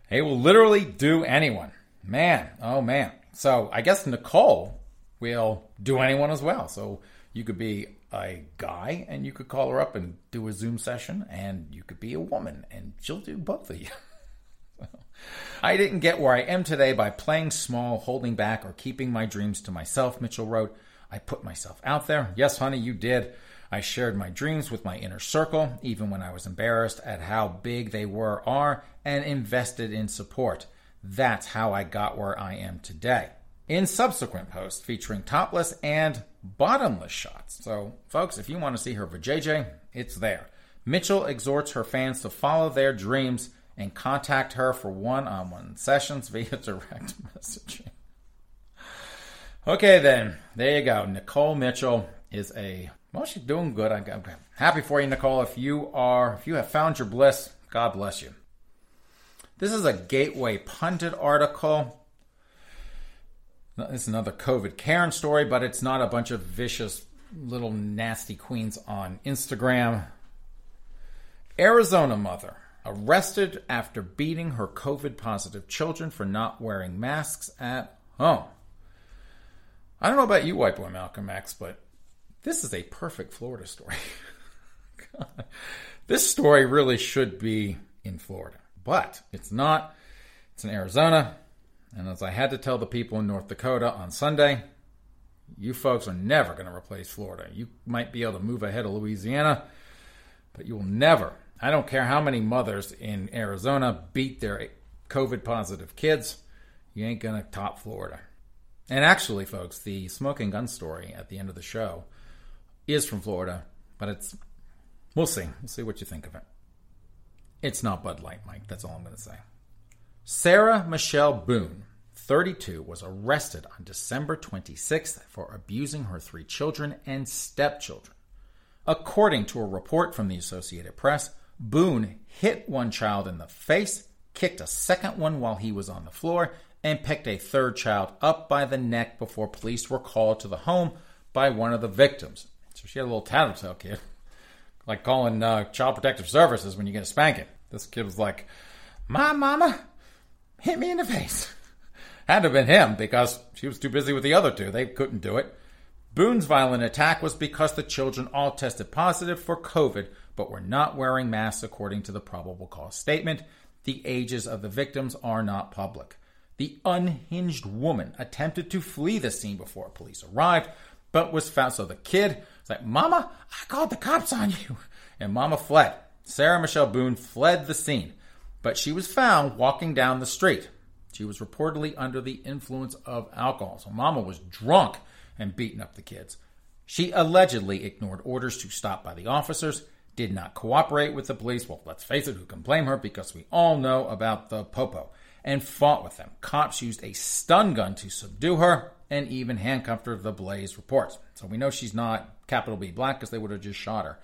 they will literally do anyone. Man, oh man. So I guess Nicole will do anyone as well. So you could be a guy and you could call her up and do a Zoom session, and you could be a woman and she'll do both of you. I didn't get where I am today by playing small, holding back, or keeping my dreams to myself, Mitchell wrote. I put myself out there. Yes, honey, you did. I shared my dreams with my inner circle, even when I was embarrassed at how big they were, are, and invested in support. That's how I got where I am today. In subsequent posts featuring topless and bottomless shots. So, folks, if you want to see her vajayjay, it's there. Mitchell exhorts her fans to follow their dreams and contact her for one-on-one sessions via direct messaging. Okay, then. There you go. Nicole Mitchell is a... Well, she's doing good. I'm happy for you, Nicole. If you are, if you have found your bliss, God bless you. This is a Gateway Pundit article. This is another COVID Karen story, but it's not a bunch of vicious little nasty queens on Instagram. Arizona mother arrested after beating her COVID-positive children for not wearing masks at home. I don't know about you, white boy Malcolm X, but this is a perfect Florida story. God. This story really should be in Florida, but it's not. It's in Arizona. And as I had to tell the people in North Dakota on Sunday, You folks are never going to replace Florida. You might be able to move ahead of Louisiana, but you will never. I don't care how many mothers in Arizona beat their COVID-positive kids. You ain't going to top Florida. And actually, folks, the smoking gun story at the end of the show is from Florida, but it's... We'll see. We'll see what you think of it. It's not Bud Light, Mike. That's all I'm going to say. Sarah Michelle Boone, thirty-two, was arrested on December twenty-sixth for abusing her three children and stepchildren. According to a report from the Associated Press, Boone hit one child in the face, kicked a second one while he was on the floor, and picked a third child up by the neck before police were called to the home by one of the victims. So she had a little tattletale kid. Like calling uh, Child Protective Services when you get a spanking. This kid was like, my mama hit me in the face. Had to have been him because she was too busy with the other two. They couldn't do it. Boone's violent attack was because the children all tested positive for COVID but were not wearing masks according to the probable cause statement. The ages of the victims are not public. The unhinged woman attempted to flee the scene before police arrived, but was found. So the kid was like, Mama, I called the cops on you. And Mama fled. Sarah Michelle Boone fled the scene, but she was found walking down the street. She was reportedly under the influence of alcohol. So Mama was drunk and beating up the kids. She allegedly ignored orders to stop by the officers, did not cooperate with the police. Well, let's face it, who can blame her, because we all know about the popo, and fought with them. Cops used a stun gun to subdue her and even handcuffed her, the Blaze reports. So we know she's not capital B black because they would have just shot her.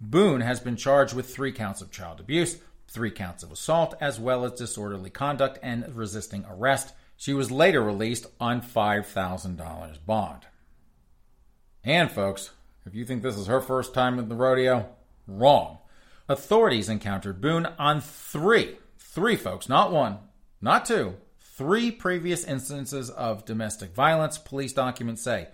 Boone has been charged with three counts of child abuse, three counts of assault, as well as disorderly conduct and resisting arrest. She was later released on five thousand dollars bond. And folks, if you think this is her first time at the rodeo, wrong. Authorities encountered Boone on three, three folks, not one, not two, three previous instances of domestic violence, police documents say.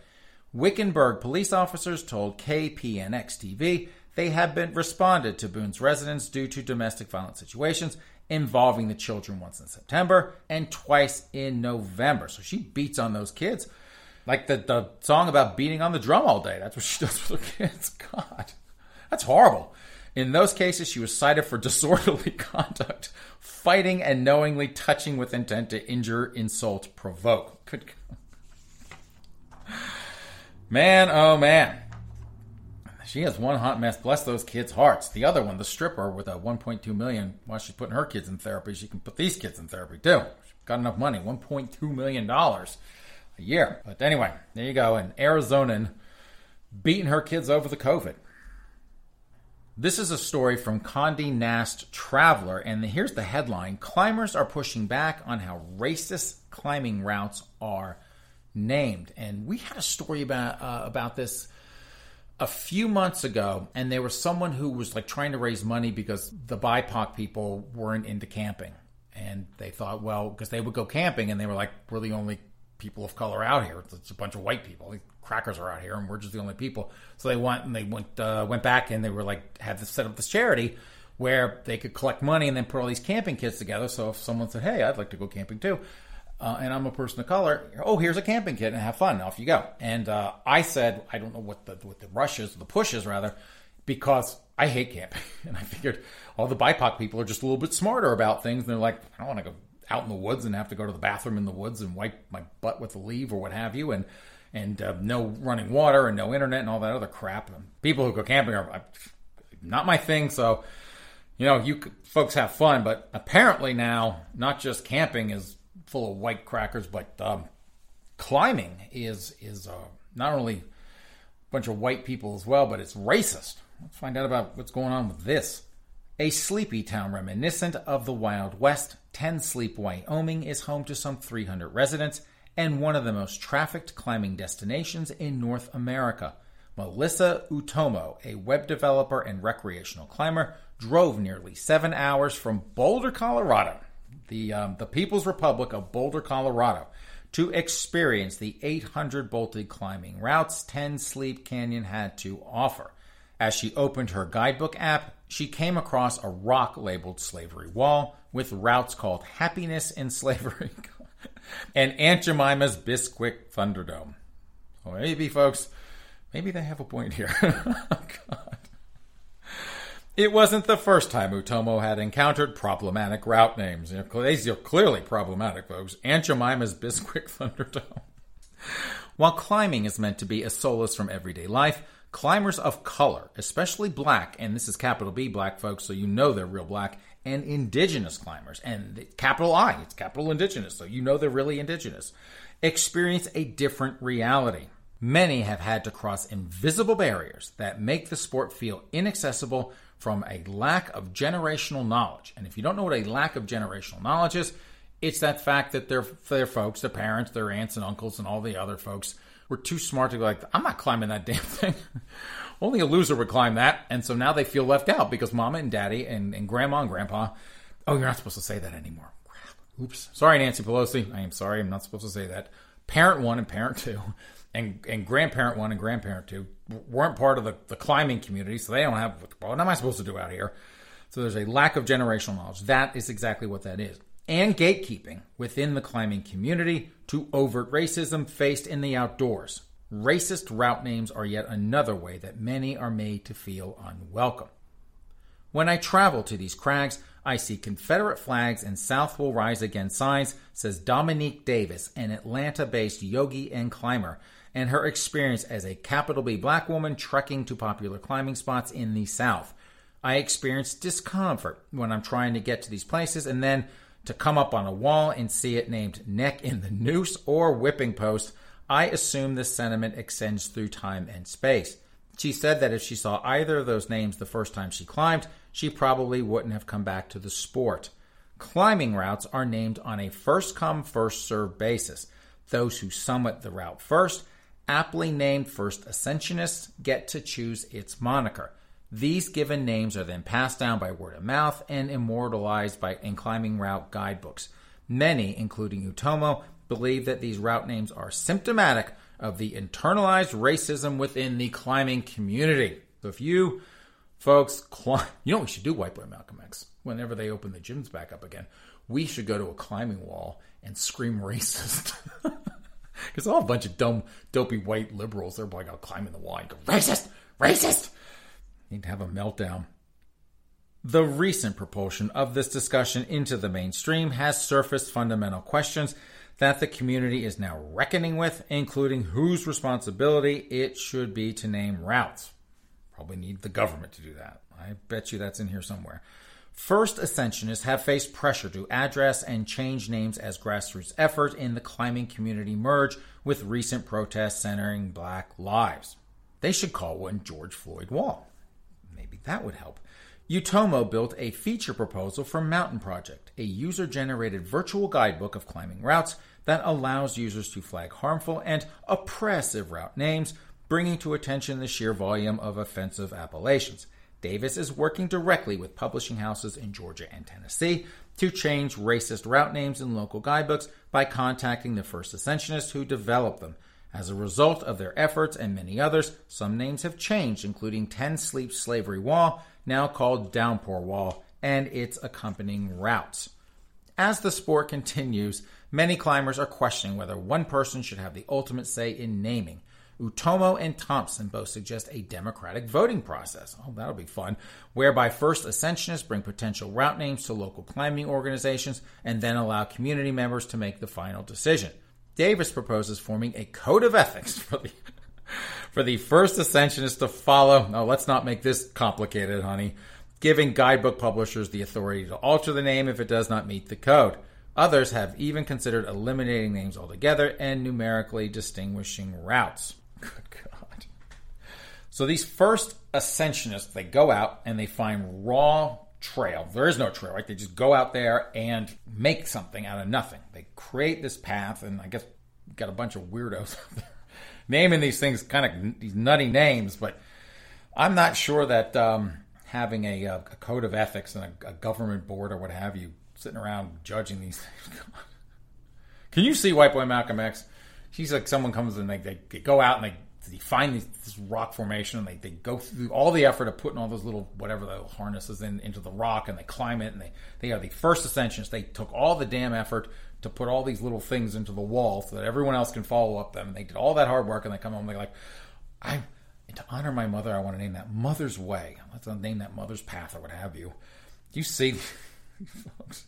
Wickenburg police officers told K P N X T V they had been responded to Boone's residence due to domestic violence situations involving the children once in September and twice in November. So she beats on those kids. Like the, the song about beating on the drum all day. That's what she does with her kids. God, that's horrible. In those cases, she was cited for disorderly conduct, fighting and knowingly touching with intent to injure, insult, provoke. Good God. Man, oh man. She has one hot mess. Bless those kids' hearts. The other one, the stripper with a one point two million dollars, while she's putting her kids in therapy, she can put these kids in therapy too. She's got enough money, one point two million dollars a year. But anyway, there you go. An Arizonan beating her kids over the COVID. This is a story from Condé Nast Traveler, and here's the headline. Climbers are pushing back on how racist climbing routes are named. And we had a story about uh, about this a few months ago, and there was someone who was like trying to raise money because the B I P O C people weren't into camping. And they thought, well, because they would go camping, and they were like, we're the only people of color out here. It's a bunch of white people. These crackers are out here, and we're just the only people. So they went and they went uh, went back, and they were like, had to set up this charity where they could collect money and then put all these camping kits together. So if someone said, hey, I'd like to go camping too, uh, and I'm a person of color, oh, here's a camping kit, and have fun. Now, off you go. And uh, I said, I don't know what the what the rush is, the push is rather, because I hate camping. And I figured all the B I P O C people are just a little bit smarter about things. And they're like, I don't want to go out in the woods and have to go to the bathroom in the woods and wipe my butt with a leaf or what have you, and and uh, no running water and no internet and all that other crap. And people who go camping are not my thing. So, you know, you folks have fun, but apparently now not just camping is full of white crackers, but um, climbing is is uh, not only a bunch of white people as well, but it's racist. Let's find out about what's going on with this. A sleepy town reminiscent of the Wild West, Ten Sleep, Wyoming, is home to some three hundred residents and one of the most trafficked climbing destinations in North America. Melissa Utomo, a web developer and recreational climber, drove nearly seven hours from Boulder, Colorado, the, um, the People's Republic of Boulder, Colorado, to experience the eight hundred bolted climbing routes Ten Sleep Canyon had to offer. As she opened her guidebook app, she came across a rock labeled Slavery Wall with routes called Happiness in Slavery and Aunt Jemima's Bisquick Thunderdome. Or maybe, folks, maybe they have a point here. Oh, God. It wasn't the first time Utomo had encountered problematic route names. These are clearly problematic, folks. Aunt Jemima's Bisquick Thunderdome. While climbing is meant to be a solace from everyday life, climbers of color, especially black, and this is capital B black, folks, so you know they're real black, and indigenous climbers, and capital I, it's capital indigenous, so you know they're really indigenous, experience a different reality. Many have had to cross invisible barriers that make the sport feel inaccessible from a lack of generational knowledge. And if you don't know what a lack of generational knowledge is, it's that fact that their, their folks, their parents, their aunts and uncles and all the other folks were too smart to go like, I'm not climbing that damn thing. Only a loser would climb that. And so now they feel left out because mama and daddy and, and grandma and grandpa, oh, you're not supposed to say that anymore. Oops. Sorry, Nancy Pelosi. I am sorry. I'm not supposed to say that. Parent one and parent two and, and grandparent one and grandparent two weren't part of the, the climbing community. So they don't have, what am I supposed to do out here? So there's a lack of generational knowledge. That is exactly what that is. And gatekeeping within the climbing community to overt racism faced in the outdoors. Racist route names are yet another way that many are made to feel unwelcome. When I travel to these crags, I see Confederate flags and South Will Rise Again signs, says Dominique Davis, an Atlanta-based yogi and climber, and her experience as a capital B black woman trekking to popular climbing spots in the South. I experience discomfort when I'm trying to get to these places and then to come up on a wall and see it named Neck in the Noose or Whipping Post. I assume this sentiment extends through time and space. She said that if she saw either of those names the first time she climbed, she probably wouldn't have come back to the sport. Climbing routes are named on a first-come, first-served basis. Those who summit the route first, aptly named First Ascensionists, get to choose its moniker. These given names are then passed down by word of mouth and immortalized by in climbing route guidebooks. Many, including Utomo, believe that these route names are symptomatic of the internalized racism within the climbing community. So if you folks climb, you know what we should do, White Boy Malcolm X, whenever they open the gyms back up again, we should go to a climbing wall and scream racist. Because all a bunch of dumb, dopey white liberals, they're like, I'll climb in the wall and go, racist, racist. Need to have a meltdown. The recent propulsion of this discussion into the mainstream has surfaced fundamental questions that the community is now reckoning with, including whose responsibility it should be to name routes. Probably need the government to do that. I bet you that's in here somewhere. First Ascensionists have faced pressure to address and change names as grassroots efforts in the climbing community merge with recent protests centering black lives. They should call one George Floyd Wall. Maybe that would help. Utomo built a feature proposal for Mountain Project, a user-generated virtual guidebook of climbing routes that allows users to flag harmful and oppressive route names, bringing to attention the sheer volume of offensive appellations. Davis is working directly with publishing houses in Georgia and Tennessee to change racist route names in local guidebooks by contacting the First Ascensionists who developed them. As a result of their efforts and many others, some names have changed, including ten Sleep Slavery Wall, now called Downpour Wall, and its accompanying routes. As the sport continues, many climbers are questioning whether one person should have the ultimate say in naming. Utomo and Thompson both suggest a democratic voting process. Oh, that'll be fun. Whereby First Ascensionists bring potential route names to local climbing organizations and then allow community members to make the final decision. Davis proposes forming a code of ethics for the for the First Ascensionists to follow. No, let's not make this complicated, honey. Giving guidebook publishers the authority to alter the name if it does not meet the code. Others have even considered eliminating names altogether and numerically distinguishing routes. Good God. So these First Ascensionists, they go out and they find raw trail. There is no trail, right? They just go out there and make something out of nothing. They create this path, and I guess got a bunch of weirdos out there naming these things, kind of these nutty names, but I'm not sure that um, having a, a code of ethics and a, a government board or what have you sitting around judging these things. Can you see White Boy Malcolm X? She's like, someone comes and they, they, they go out and they They find these, this rock formation, and they, they go through all the effort of putting all those little, whatever the harnesses in, into the rock, and they climb it, and they, they are the First Ascensionists. They took all the damn effort to put all these little things into the wall so that everyone else can follow up them. And they did all that hard work, and they come home and they're like, I'm, and to honor my mother, I want to name that Mother's Way. Let's name that Mother's Path or what have you. You see, folks.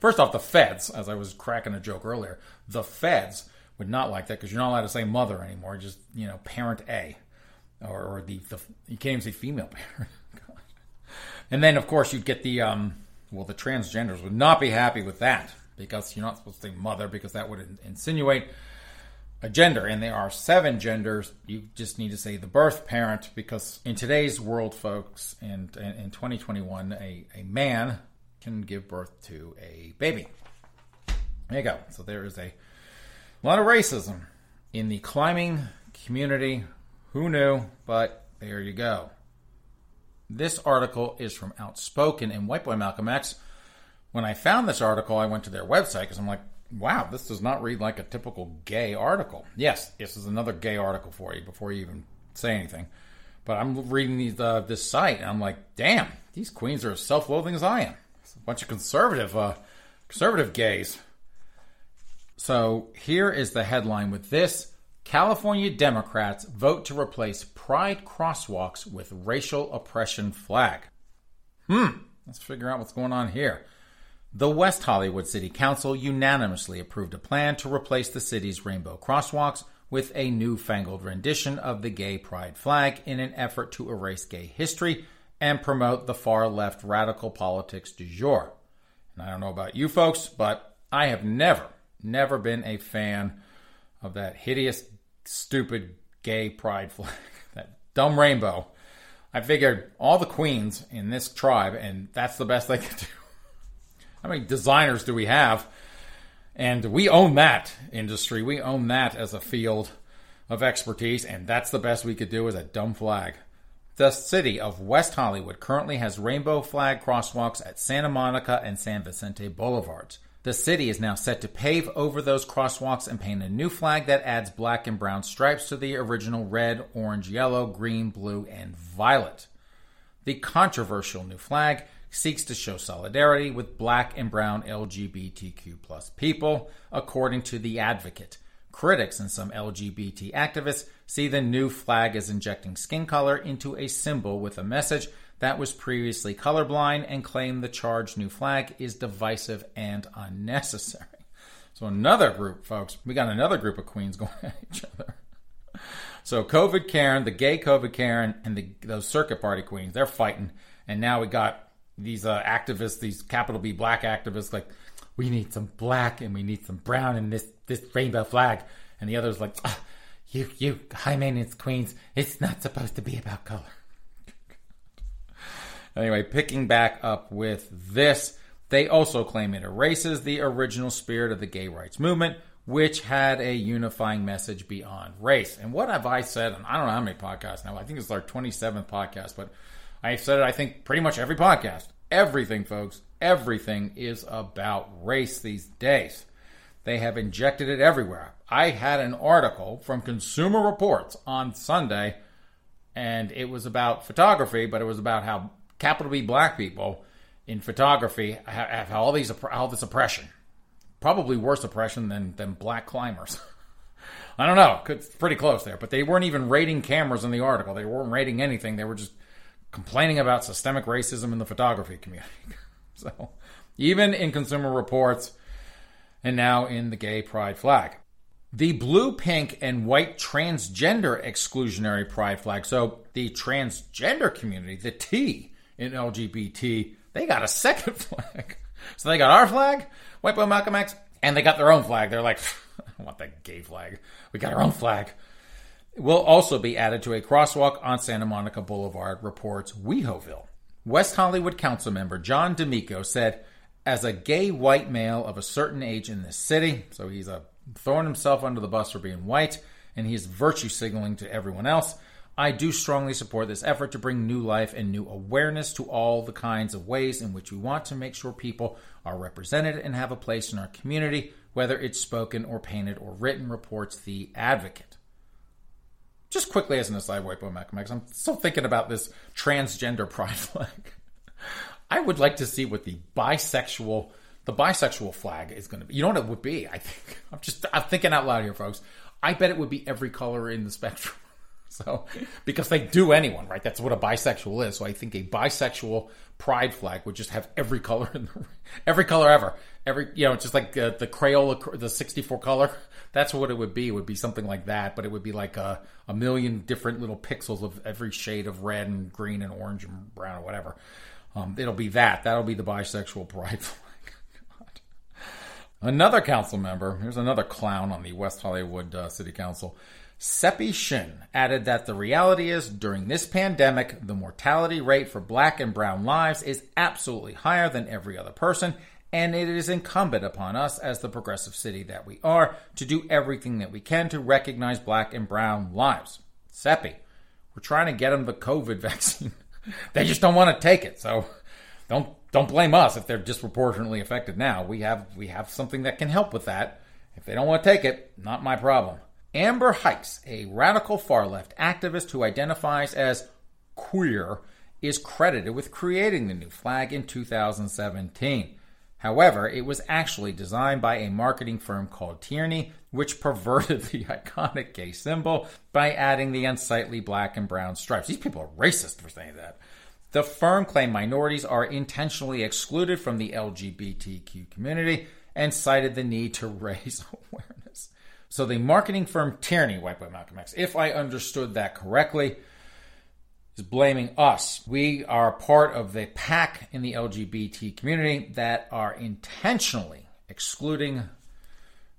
First off, the feds, as I was cracking a joke earlier, the feds would not like that because you're not allowed to say mother anymore. Just, you know, parent A. Or, or the, the, you can't even say female parent. God. And then, of course, you'd get the, um, well, the transgenders would not be happy with that because you're not supposed to say mother because that would insinuate a gender. And there are seven genders. You just need to say the birth parent because in today's world, folks, and in twenty twenty-one, a, a man can give birth to a baby. There you go. So there is a lot of racism in the climbing community. Who knew? But there you go. This article is from Outspoken and White Boy Malcolm X. When I found this article, I went to their website because I'm like, wow, this does not read like a typical gay article. Yes, this is another gay article for you before you even say anything. But I'm reading these, uh, this site, and I'm like, damn, these queens are as self-loathing as I am. It's a bunch of conservative, uh, conservative gays. So here is the headline with this. California Democrats vote to replace pride crosswalks with racial oppression flag. Hmm, let's figure out what's going on here. The West Hollywood City Council unanimously approved a plan to replace the city's rainbow crosswalks with a newfangled rendition of the gay pride flag in an effort to erase gay history and promote the far-left radical politics du jour. And I don't know about you folks, but I have never, never been a fan of that hideous, stupid gay pride flag, that dumb rainbow. I figured all the queens in this tribe, and that's the best they could do. How many designers do we have? And we own that industry. We own that as a field of expertise, and that's the best we could do is a dumb flag. The city of West Hollywood currently has rainbow flag crosswalks at Santa Monica and San Vicente Boulevards. The city is now set to pave over those crosswalks and paint a new flag that adds black and brown stripes to the original red, orange, yellow, green, blue, and violet. The controversial new flag seeks to show solidarity with black and brown L G B T Q plus people, according to The Advocate. Critics and some L G B T activists see the new flag as injecting skin color into a symbol with a message that was previously colorblind and claimed the charged new flag is divisive and unnecessary. So another group, folks, we got another group of queens going at each other. So COVID Karen, the gay COVID Karen, and the, those circuit party queens, they're fighting. And now we got these uh, activists, these capital B black activists, like, we need some black and we need some brown in this, this rainbow flag. And the others like, oh, you, you high maintenance queens, it's not supposed to be about color. Anyway, picking back up with this, they also claim it erases the original spirit of the gay rights movement, which had a unifying message beyond race. And what have I said? And I don't know how many podcasts now. I think it's our twenty-seventh podcast, but I've said it, I think, pretty much every podcast. Everything, folks, everything is about race these days. They have injected it everywhere. I had an article from Consumer Reports on Sunday, and it was about photography, but it was about how capital B black people in photography have, have all these all this oppression, probably worse oppression than than black climbers. I don't know, it's pretty close there. But they weren't even rating cameras in the article. They weren't rating anything. They were just complaining about systemic racism in the photography community. So even in Consumer Reports, and now in the gay pride flag, the blue, pink, and white transgender exclusionary pride flag. So the transgender community, the T in L G B T, they got a second flag. So they got our flag, White Boy Malcolm X, and they got their own flag. They're like, I don't want that gay flag. We got our own flag. It will also be added to a crosswalk on Santa Monica Boulevard, reports Wehoville. West Hollywood council member John D'Amico said, as a gay white male of a certain age in this city, so he's uh, throwing himself under the bus for being white, and he's virtue signaling to everyone else, I do strongly support this effort to bring new life and new awareness to all the kinds of ways in which we want to make sure people are represented and have a place in our community, whether it's spoken or painted or written, reports The Advocate. Just quickly as an aside, White Boy Malcolm X, I'm still thinking about this transgender pride flag. I would like to see what the bisexual The bisexual flag is going to be... You know what it would be? I think... I'm just... I'm thinking out loud here, folks. I bet it would be every color in the spectrum. So... Because they do anyone, right? That's what a bisexual is. So I think a bisexual pride flag would just have every color in the... Every color ever. Every... You know, just like uh, the Crayola... The sixty-four color. That's what it would be. It would be something like that. But it would be like a, a million different little pixels of every shade of red and green and orange and brown or whatever. Um, it'll be that. That'll be the bisexual pride flag. Another council member, here's another clown on the West Hollywood uh, City Council, Seppi Shin, added that the reality is, during this pandemic, the mortality rate for black and brown lives is absolutely higher than every other person, and it is incumbent upon us, as the progressive city that we are, to do everything that we can to recognize black and brown lives. Seppi, we're trying to get them the COVID vaccine. They just don't want to take it, so don't... Don't blame us if they're disproportionately affected now. We have we have something that can help with that. If they don't want to take it, not my problem. Amber Hicks, a radical far-left activist who identifies as queer, is credited with creating the new flag in two thousand seventeen. However, it was actually designed by a marketing firm called Tierney, which perverted the iconic gay symbol by adding the unsightly black and brown stripes. These people are racist for saying that. The firm claimed minorities are intentionally excluded from the L G B T Q community and cited the need to raise awareness. So the marketing firm Tierney, wiped out Malcolm X, if I understood that correctly, is blaming us. We are part of the pack in the L G B T community that are intentionally excluding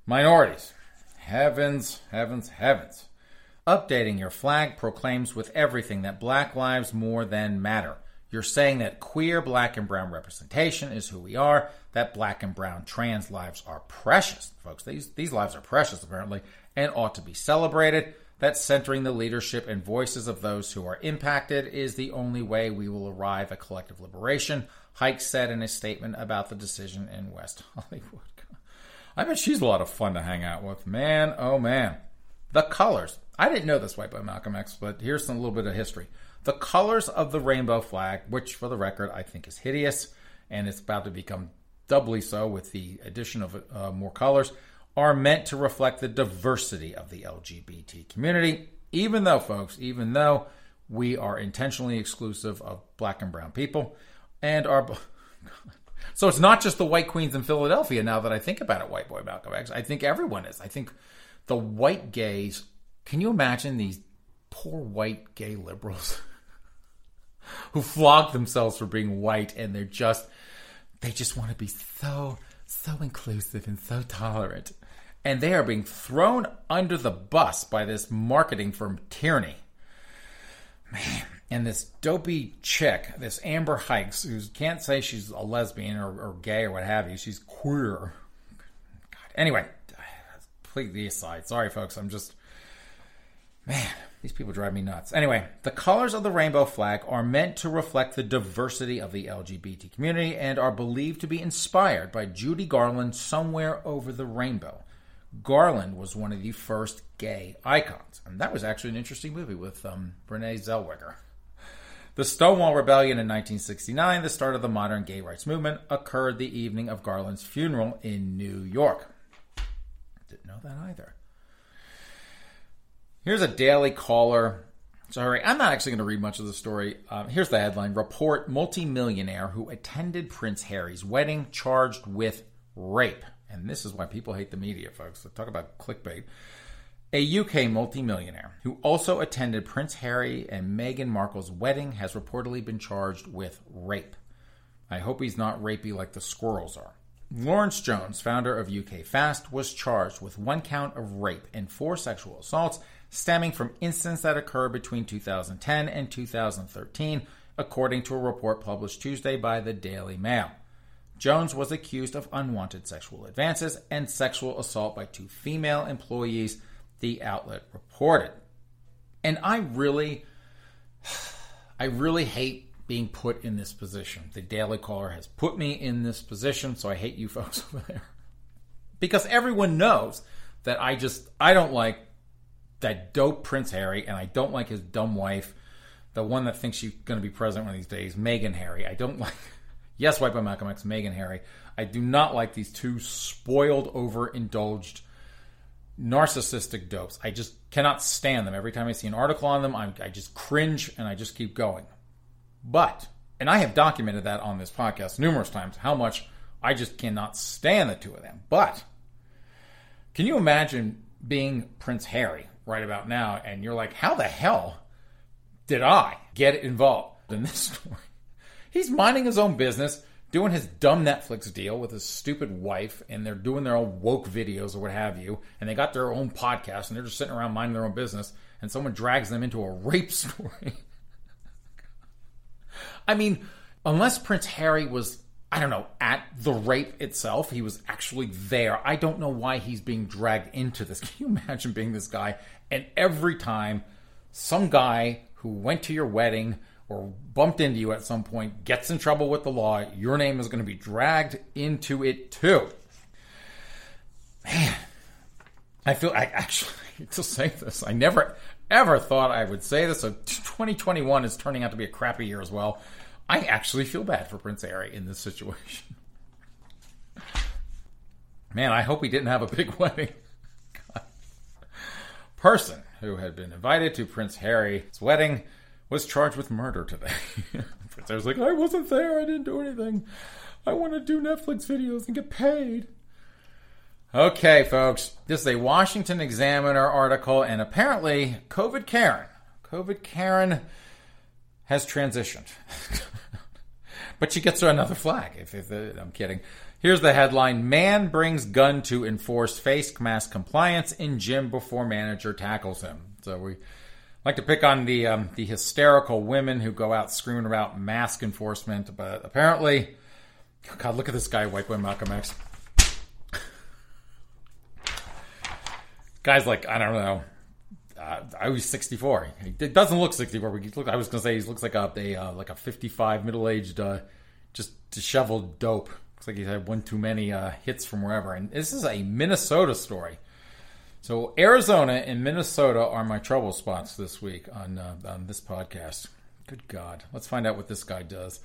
minorities. Heavens, heavens, heavens. Updating your flag proclaims with everything that black lives more than matter. You're saying that queer black and brown representation is who we are, that black and brown trans lives are precious, folks. These these lives are precious, apparently, and ought to be celebrated, that centering the leadership and voices of those who are impacted is the only way we will arrive at collective liberation, Hicks said in a statement about the decision in West Hollywood. I bet she's a lot of fun to hang out with. Man, oh man. The colors. I didn't know this, white by Malcolm X, but here's a little bit of history. The colors of the rainbow flag, which, for the record, I think is hideous, and it's about to become doubly so with the addition of uh, more colors, are meant to reflect the diversity of the L G B T community, even though, folks, even though we are intentionally exclusive of black and brown people, and are... So it's not just the white queens in Philadelphia, now that I think about it, white boy Malcolm X. I think everyone is. I think the white gays... Can you imagine these poor white gay liberals who flog themselves for being white, and they're just, they just want to be so, so inclusive and so tolerant. And they are being thrown under the bus by this marketing firm Tierney. Man, and this dopey chick, this Amber Hicks, who can't say she's a lesbian or, or gay or what have you. She's queer. God. Anyway, completely aside. Sorry, folks. I'm just... Man, these people drive me nuts. Anyway, the colors of the rainbow flag are meant to reflect the diversity of the L G B T community and are believed to be inspired by Judy Garland, Somewhere Over the Rainbow. Garland was one of the first gay icons. And that was actually an interesting movie with um, Renee Zellweger. The Stonewall Rebellion in nineteen sixty-nine, the start of the modern gay rights movement, occurred the evening of Garland's funeral in New York. Didn't know that either. Here's a Daily Caller. Sorry, I'm not actually going to read much of the story. Um, here's the headline. Report, multimillionaire who attended Prince Harry's wedding charged with rape. And this is why people hate the media, folks. So talk about clickbait. A U K multimillionaire who also attended Prince Harry and Meghan Markle's wedding has reportedly been charged with rape. I hope he's not rapey like the squirrels are. Lawrence Jones, founder of U K Fast, was charged with one count of rape and four sexual assaults stemming from incidents that occurred between two thousand ten and two thousand thirteen, according to a report published Tuesday by the Daily Mail. Jones was accused of unwanted sexual advances and sexual assault by two female employees, the outlet reported. And I really, I really hate being put in this position. The Daily Caller has put me in this position, so I hate you folks over there. Because everyone knows that I just, I don't like that dope Prince Harry, and I don't like his dumb wife, the one that thinks she's going to be president one of these days, Meghan Harry. I don't like, Yes, White by Malcolm X, Meghan Harry. I do not like these two spoiled, overindulged, narcissistic dopes. I just cannot stand them. Every time I see an article on them, I'm, I just cringe and I just keep going. But, and I have documented that on this podcast numerous times, how much I just cannot stand the two of them. But, can you imagine being Prince Harry right about now and you're like, how the hell did I get involved in this story? He's minding his own business, doing his dumb Netflix deal with his stupid wife, and they're doing their own woke videos or what have you, and they got their own podcast, and they're just sitting around minding their own business, and someone drags them into a rape story. I mean, unless Prince Harry was, I don't know, at the rape itself, he was actually there. I don't know why he's being dragged into this. Can you imagine being this guy? And every time some guy who went to your wedding or bumped into you at some point, gets in trouble with the law, your name is going to be dragged into it too. Man, I feel, I actually hate to say this. I never, ever thought I would say this. So twenty twenty-one is turning out to be a crappy year as well. I actually feel bad for Prince Harry in this situation. Man, I hope he didn't have a big wedding. God. Person who had been invited to Prince Harry's wedding was charged with murder today. Prince Harry's like, I wasn't there. I didn't do anything. I want to do Netflix videos and get paid. Okay, folks. This is a Washington Examiner article, and apparently COVID Karen. COVID Karen has transitioned. But she gets another flag. If, if uh, I'm kidding. Here's the headline. Man brings gun to enforce face mask compliance in gym before manager tackles him. So we like to pick on the um, the hysterical women who go out screaming about mask enforcement, but apparently, God, look at this guy, White Boy Malcolm X. Guy's like, I don't know, uh, I was sixty-four. He doesn't look sixty-four. He look, I was gonna say he looks like a, a uh, like a fifty-five middle-aged, uh, just disheveled dope. Looks like he's had one too many uh, hits from wherever. And this is a Minnesota story. So Arizona and Minnesota are my trouble spots this week on uh, on this podcast. Good God. Let's find out what this guy does.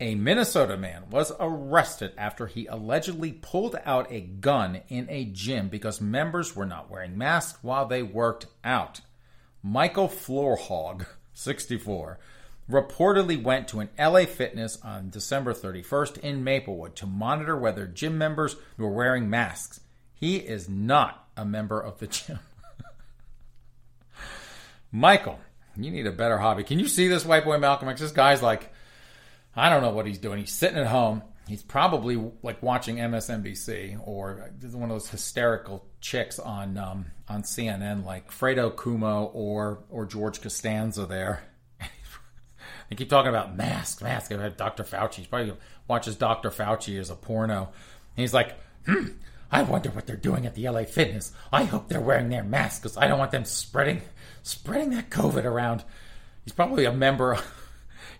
A Minnesota man was arrested after he allegedly pulled out a gun in a gym because members were not wearing masks while they worked out. Michael Floorhog, sixty-four, reportedly went to an L A Fitness on December thirty-first in Maplewood to monitor whether gym members were wearing masks. He is not a member of the gym. Michael, you need a better hobby. Can you see this, White Boy Malcolm X? This guy's like, I don't know what he's doing. He's sitting at home. He's probably like watching M S N B C or one of those hysterical chicks on um, on C N N, like Fredo Cuomo or or George Costanza. There, they keep talking about masks, masks. I've had Doctor Fauci. He probably watches Doctor Fauci as a porno. And he's like, hmm. I wonder what they're doing at the L A Fitness. I hope they're wearing their masks because I don't want them spreading spreading that COVID around. He's probably a member.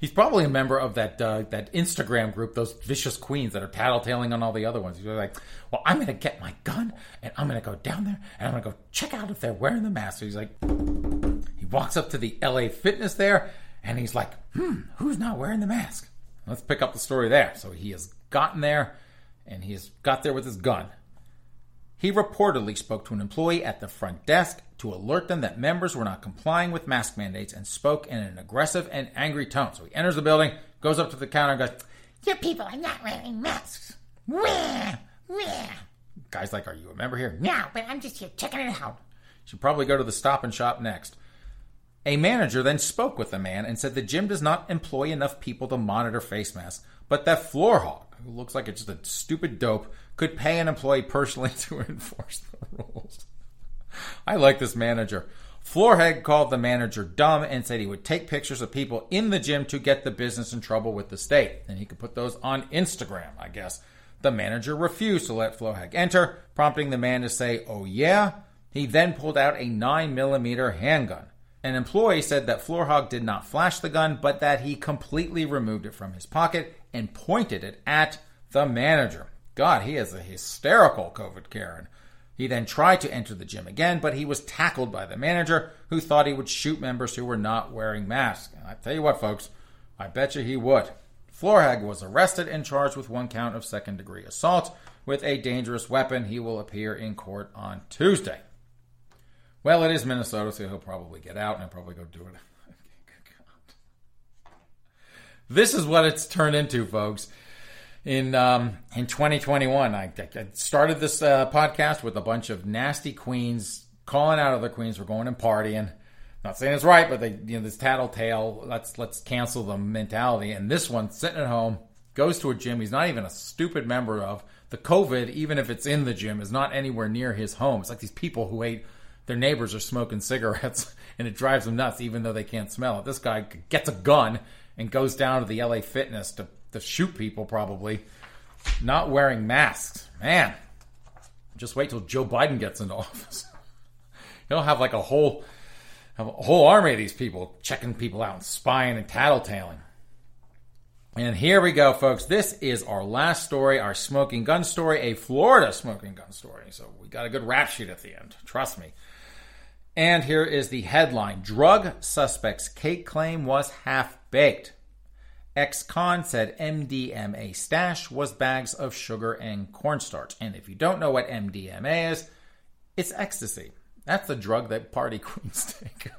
He's probably a member of that uh, that Instagram group, those vicious queens that are tattletaling on all the other ones. He's like, well, I'm going to get my gun and I'm going to go down there and I'm going to go check out if they're wearing the mask. So he's like, he walks up to the L A Fitness there and he's like, hmm, who's not wearing the mask? Let's pick up the story there. So he has gotten there and he has got there with his gun. He reportedly spoke to an employee at the front desk to alert them that members were not complying with mask mandates and spoke in an aggressive and angry tone. So he enters the building, goes up to the counter and goes, you people are not wearing masks. Wah, wah. Guy's like, are you a member here? No, but I'm just here checking it out. Should probably go to the Stop and Shop next. A manager then spoke with the man and said the gym does not employ enough people to monitor face masks, but that floor hog, who looks like it's just a stupid dope, could pay an employee personally to enforce the rules. I like this manager. Floorhead called the manager dumb and said he would take pictures of people in the gym to get the business in trouble with the state. And he could put those on Instagram, I guess. The manager refused to let Floorhead enter, prompting the man to say, oh yeah? He then pulled out a nine millimeter handgun. An employee said that Floorhog did not flash the gun, but that he completely removed it from his pocket and pointed it at the manager. God, he is a hysterical COVID Karen. He then tried to enter the gym again, but he was tackled by the manager, who thought he would shoot members who were not wearing masks. And I tell you what, folks, I bet you he would. Florhag was arrested and charged with one count of second-degree assault with a dangerous weapon. He will appear in court on Tuesday. Well, it is Minnesota, so he'll probably get out and he'll probably go do it. This is what it's turned into, folks. In um, in twenty twenty-one, I, I started this uh, podcast with a bunch of nasty queens calling out other queens for going and partying. Not saying it's right, but they, you know, this tattletale, let's let's cancel the mentality. And this one, sitting at home, goes to a gym he's not even a stupid member of. The COVID, even if it's in the gym, is not anywhere near his home. It's like these people who hate their neighbors are smoking cigarettes, and it drives them nuts, even though they can't smell it. This guy gets a gun and goes down to the L A Fitness to, to shoot people, probably, not wearing masks. Man, just wait till Joe Biden gets into office. He'll have like a whole, have a whole army of these people checking people out and spying and tattletaling. And here we go, folks. This is our last story, our smoking gun story, a Florida smoking gun story. So we got a good rap sheet at the end. Trust me. And here is the headline. Drug suspect's cake claim was half-baked. Ex-con said M D M A stash was bags of sugar and cornstarch. And if you don't know what M D M A is, it's ecstasy. That's the drug that party queens take.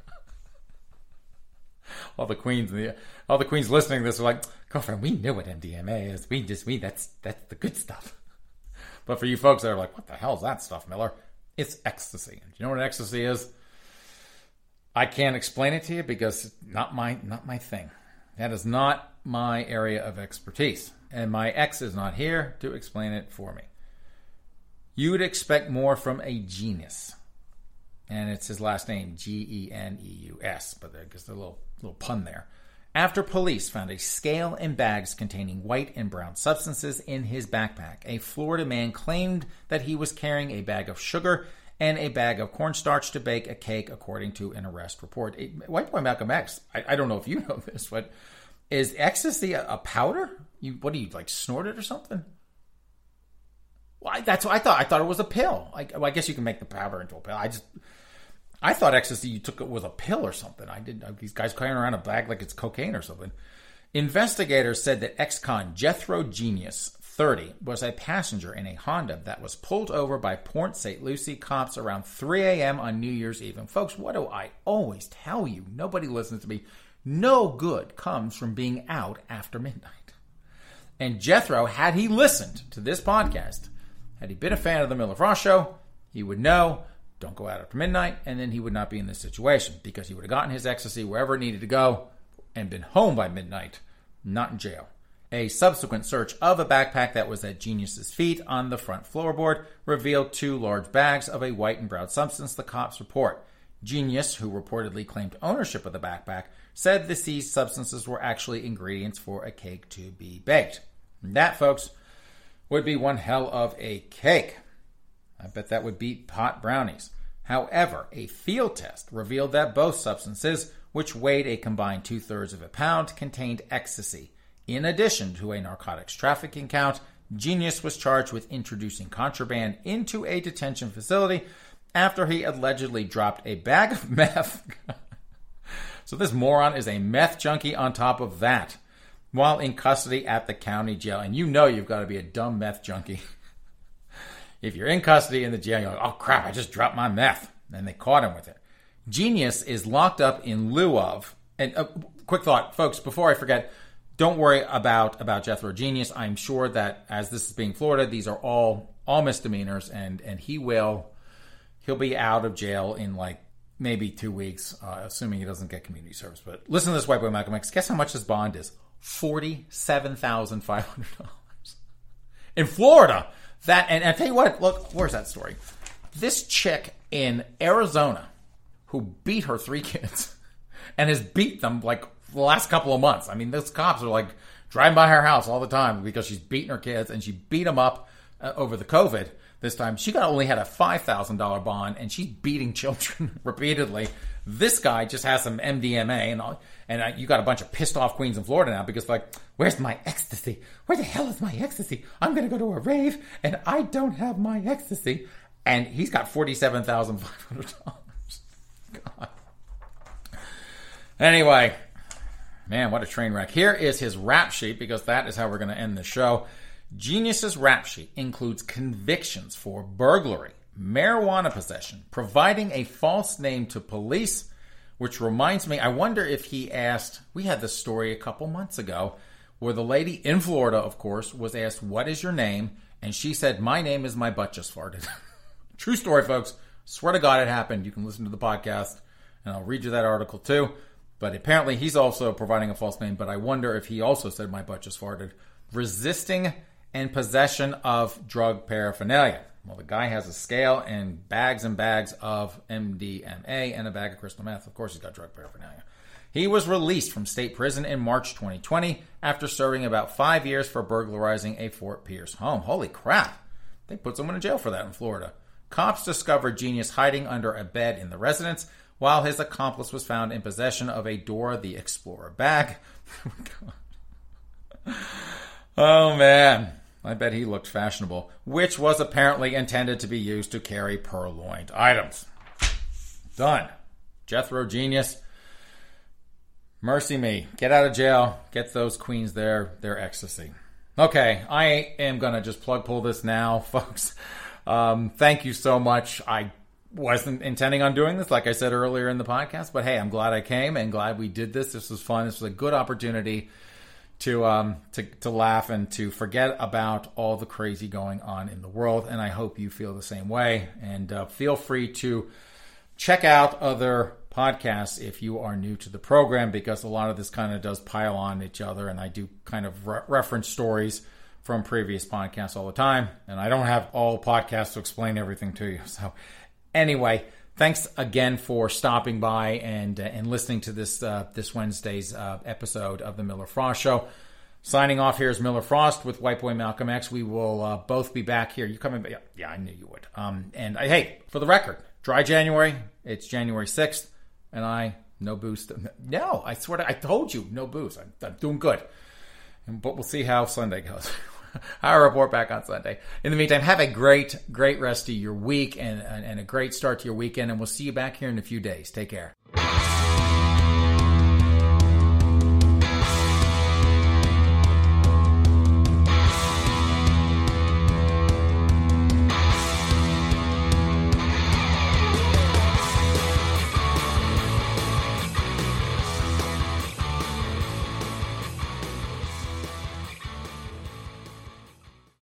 all the queens the, all the queens listening to this are like, girlfriend, we knew what M D M A is. We just, we, that's, that's the good stuff. But for you folks that are like, what the hell is that stuff, Miller? It's ecstasy. Do you know what ecstasy is? I can't explain it to you because it's not my not my thing. That is not my area of expertise. And my ex is not here to explain it for me. You would expect more from a genius. And it's his last name, G E N E U S. But I guess there's a little, little pun there. After police found a scale and bags containing white and brown substances in his backpack, a Florida man claimed that he was carrying a bag of sugar and a bag of cornstarch to bake a cake, according to an arrest report. A white boy Malcolm X, I, I don't know if you know this, but is ecstasy a, a powder? You, what do you, like, snort it or something? Well, I, that's what I thought. I thought it was a pill. I, well, I guess you can make the powder into a pill. I just... I thought ecstasy, you took it with a pill or something. I didn't. These guys carrying around a bag like it's cocaine or something. Investigators said that ex-con Jethro Genius, thirty, was a passenger in a Honda that was pulled over by Port Saint Lucie cops around three a.m. on New Year's Eve. And folks, what do I always tell you? Nobody listens to me. No good comes from being out after midnight. And Jethro, had he listened to this podcast, had he been a fan of the Miller Frost Show, he would know. Don't go out after midnight, and then he would not be in this situation because he would have gotten his ecstasy wherever it needed to go and been home by midnight, not in jail. A subsequent search of a backpack that was at Genius's feet on the front floorboard revealed two large bags of a white and brown substance, the cops report. Genius, who reportedly claimed ownership of the backpack, said the seized substances were actually ingredients for a cake to be baked. And that, folks, would be one hell of a cake. I bet that would beat pot brownies. However, a field test revealed that both substances, which weighed a combined two-thirds of a pound, contained ecstasy. In addition to a narcotics trafficking count, Genius was charged with introducing contraband into a detention facility after he allegedly dropped a bag of meth. So this moron is a meth junkie on top of that, while in custody at the county jail. And you know you've got to be a dumb meth junkie. If you're in custody in the jail, you're like, oh, crap, I just dropped my meth. And they caught him with it. Genius is locked up in lieu of... And a quick thought, folks, before I forget, don't worry about, about Jethro Genius. I'm sure that as this is being Florida, these are all, all misdemeanors. And, and he will... He'll be out of jail in, like, maybe two weeks, uh, assuming he doesn't get community service. But listen to this, white boy Malcolm X. Guess how much his bond is? forty-seven thousand five hundred dollars. In Florida... That, and I tell you what, look, where's that story? This chick in Arizona who beat her three kids and has beat them like the last couple of months. I mean, those cops are like driving by her house all the time because she's beating her kids and she beat them up uh, over the COVID this time. She got only had a five thousand dollars bond and she's beating children repeatedly. This guy just has some M D M A and all, and I, you got a bunch of pissed off queens in Florida now because like, where's my ecstasy? Where the hell is my ecstasy? I'm going to go to a rave and I don't have my ecstasy. And he's got forty-seven thousand five hundred dollars. God. Anyway, Man, what a train wreck. Here is his rap sheet, because that is how we're going to end the show. Genius's rap sheet includes convictions for burglary, marijuana possession, providing a false name to police, which reminds me, I wonder if he asked, we had this story a couple months ago, where the lady in Florida, of course, was asked, what is your name? And she said, my name is my butt just farted. True story, folks. Swear to God it happened. You can listen to the podcast, and I'll read you that article too. But apparently he's also providing a false name, but I wonder if he also said, my butt just farted. Resisting and possession of drug paraphernalia. Well, the guy has a scale and bags and bags of M D M A and a bag of crystal meth. Of course he's got drug paraphernalia. He was released from state prison in March twenty twenty after serving about five years for burglarizing a Fort Pierce home. Holy crap. They put someone in jail for that in Florida. Cops discovered Genius hiding under a bed in the residence while his accomplice was found in possession of a Dora the Explorer bag. Oh, man. I bet he looked fashionable, which was apparently intended to be used to carry purloined items. Done. Jethro Genius. Mercy me. Get out of jail. Get those queens their, their ecstasy. Okay, I am going to just plug pull this now, folks. Um, thank you so much. I wasn't intending on doing this, like I said earlier in the podcast, but hey, I'm glad I came and glad we did this. This was fun. This was a good opportunity to um to, to laugh and to forget about all the crazy going on in the world, and I hope you feel the same way. And uh, feel free to check out other podcasts if you are new to the program, because a lot of this kind of does pile on each other, and I do kind of re- reference stories from previous podcasts all the time, and I don't have all podcasts to explain everything to you. So anyway, thanks again for stopping by and uh, and listening to this uh, this Wednesday's uh, episode of the Miller Frost Show. Signing off here is Miller Frost with White Boy Malcolm X. We will uh, both be back here. You coming back? Yeah, yeah, I knew you would. Um, and I, hey, for the record, dry January. It's January sixth, and I no booze. No, I swear to, I told you no booze. I'm, I'm doing good, and, but we'll see how Sunday goes. I'll report back on Sunday. In the meantime, have a great, great rest of your week and, and a great start to your weekend. And we'll see you back here in a few days. Take care.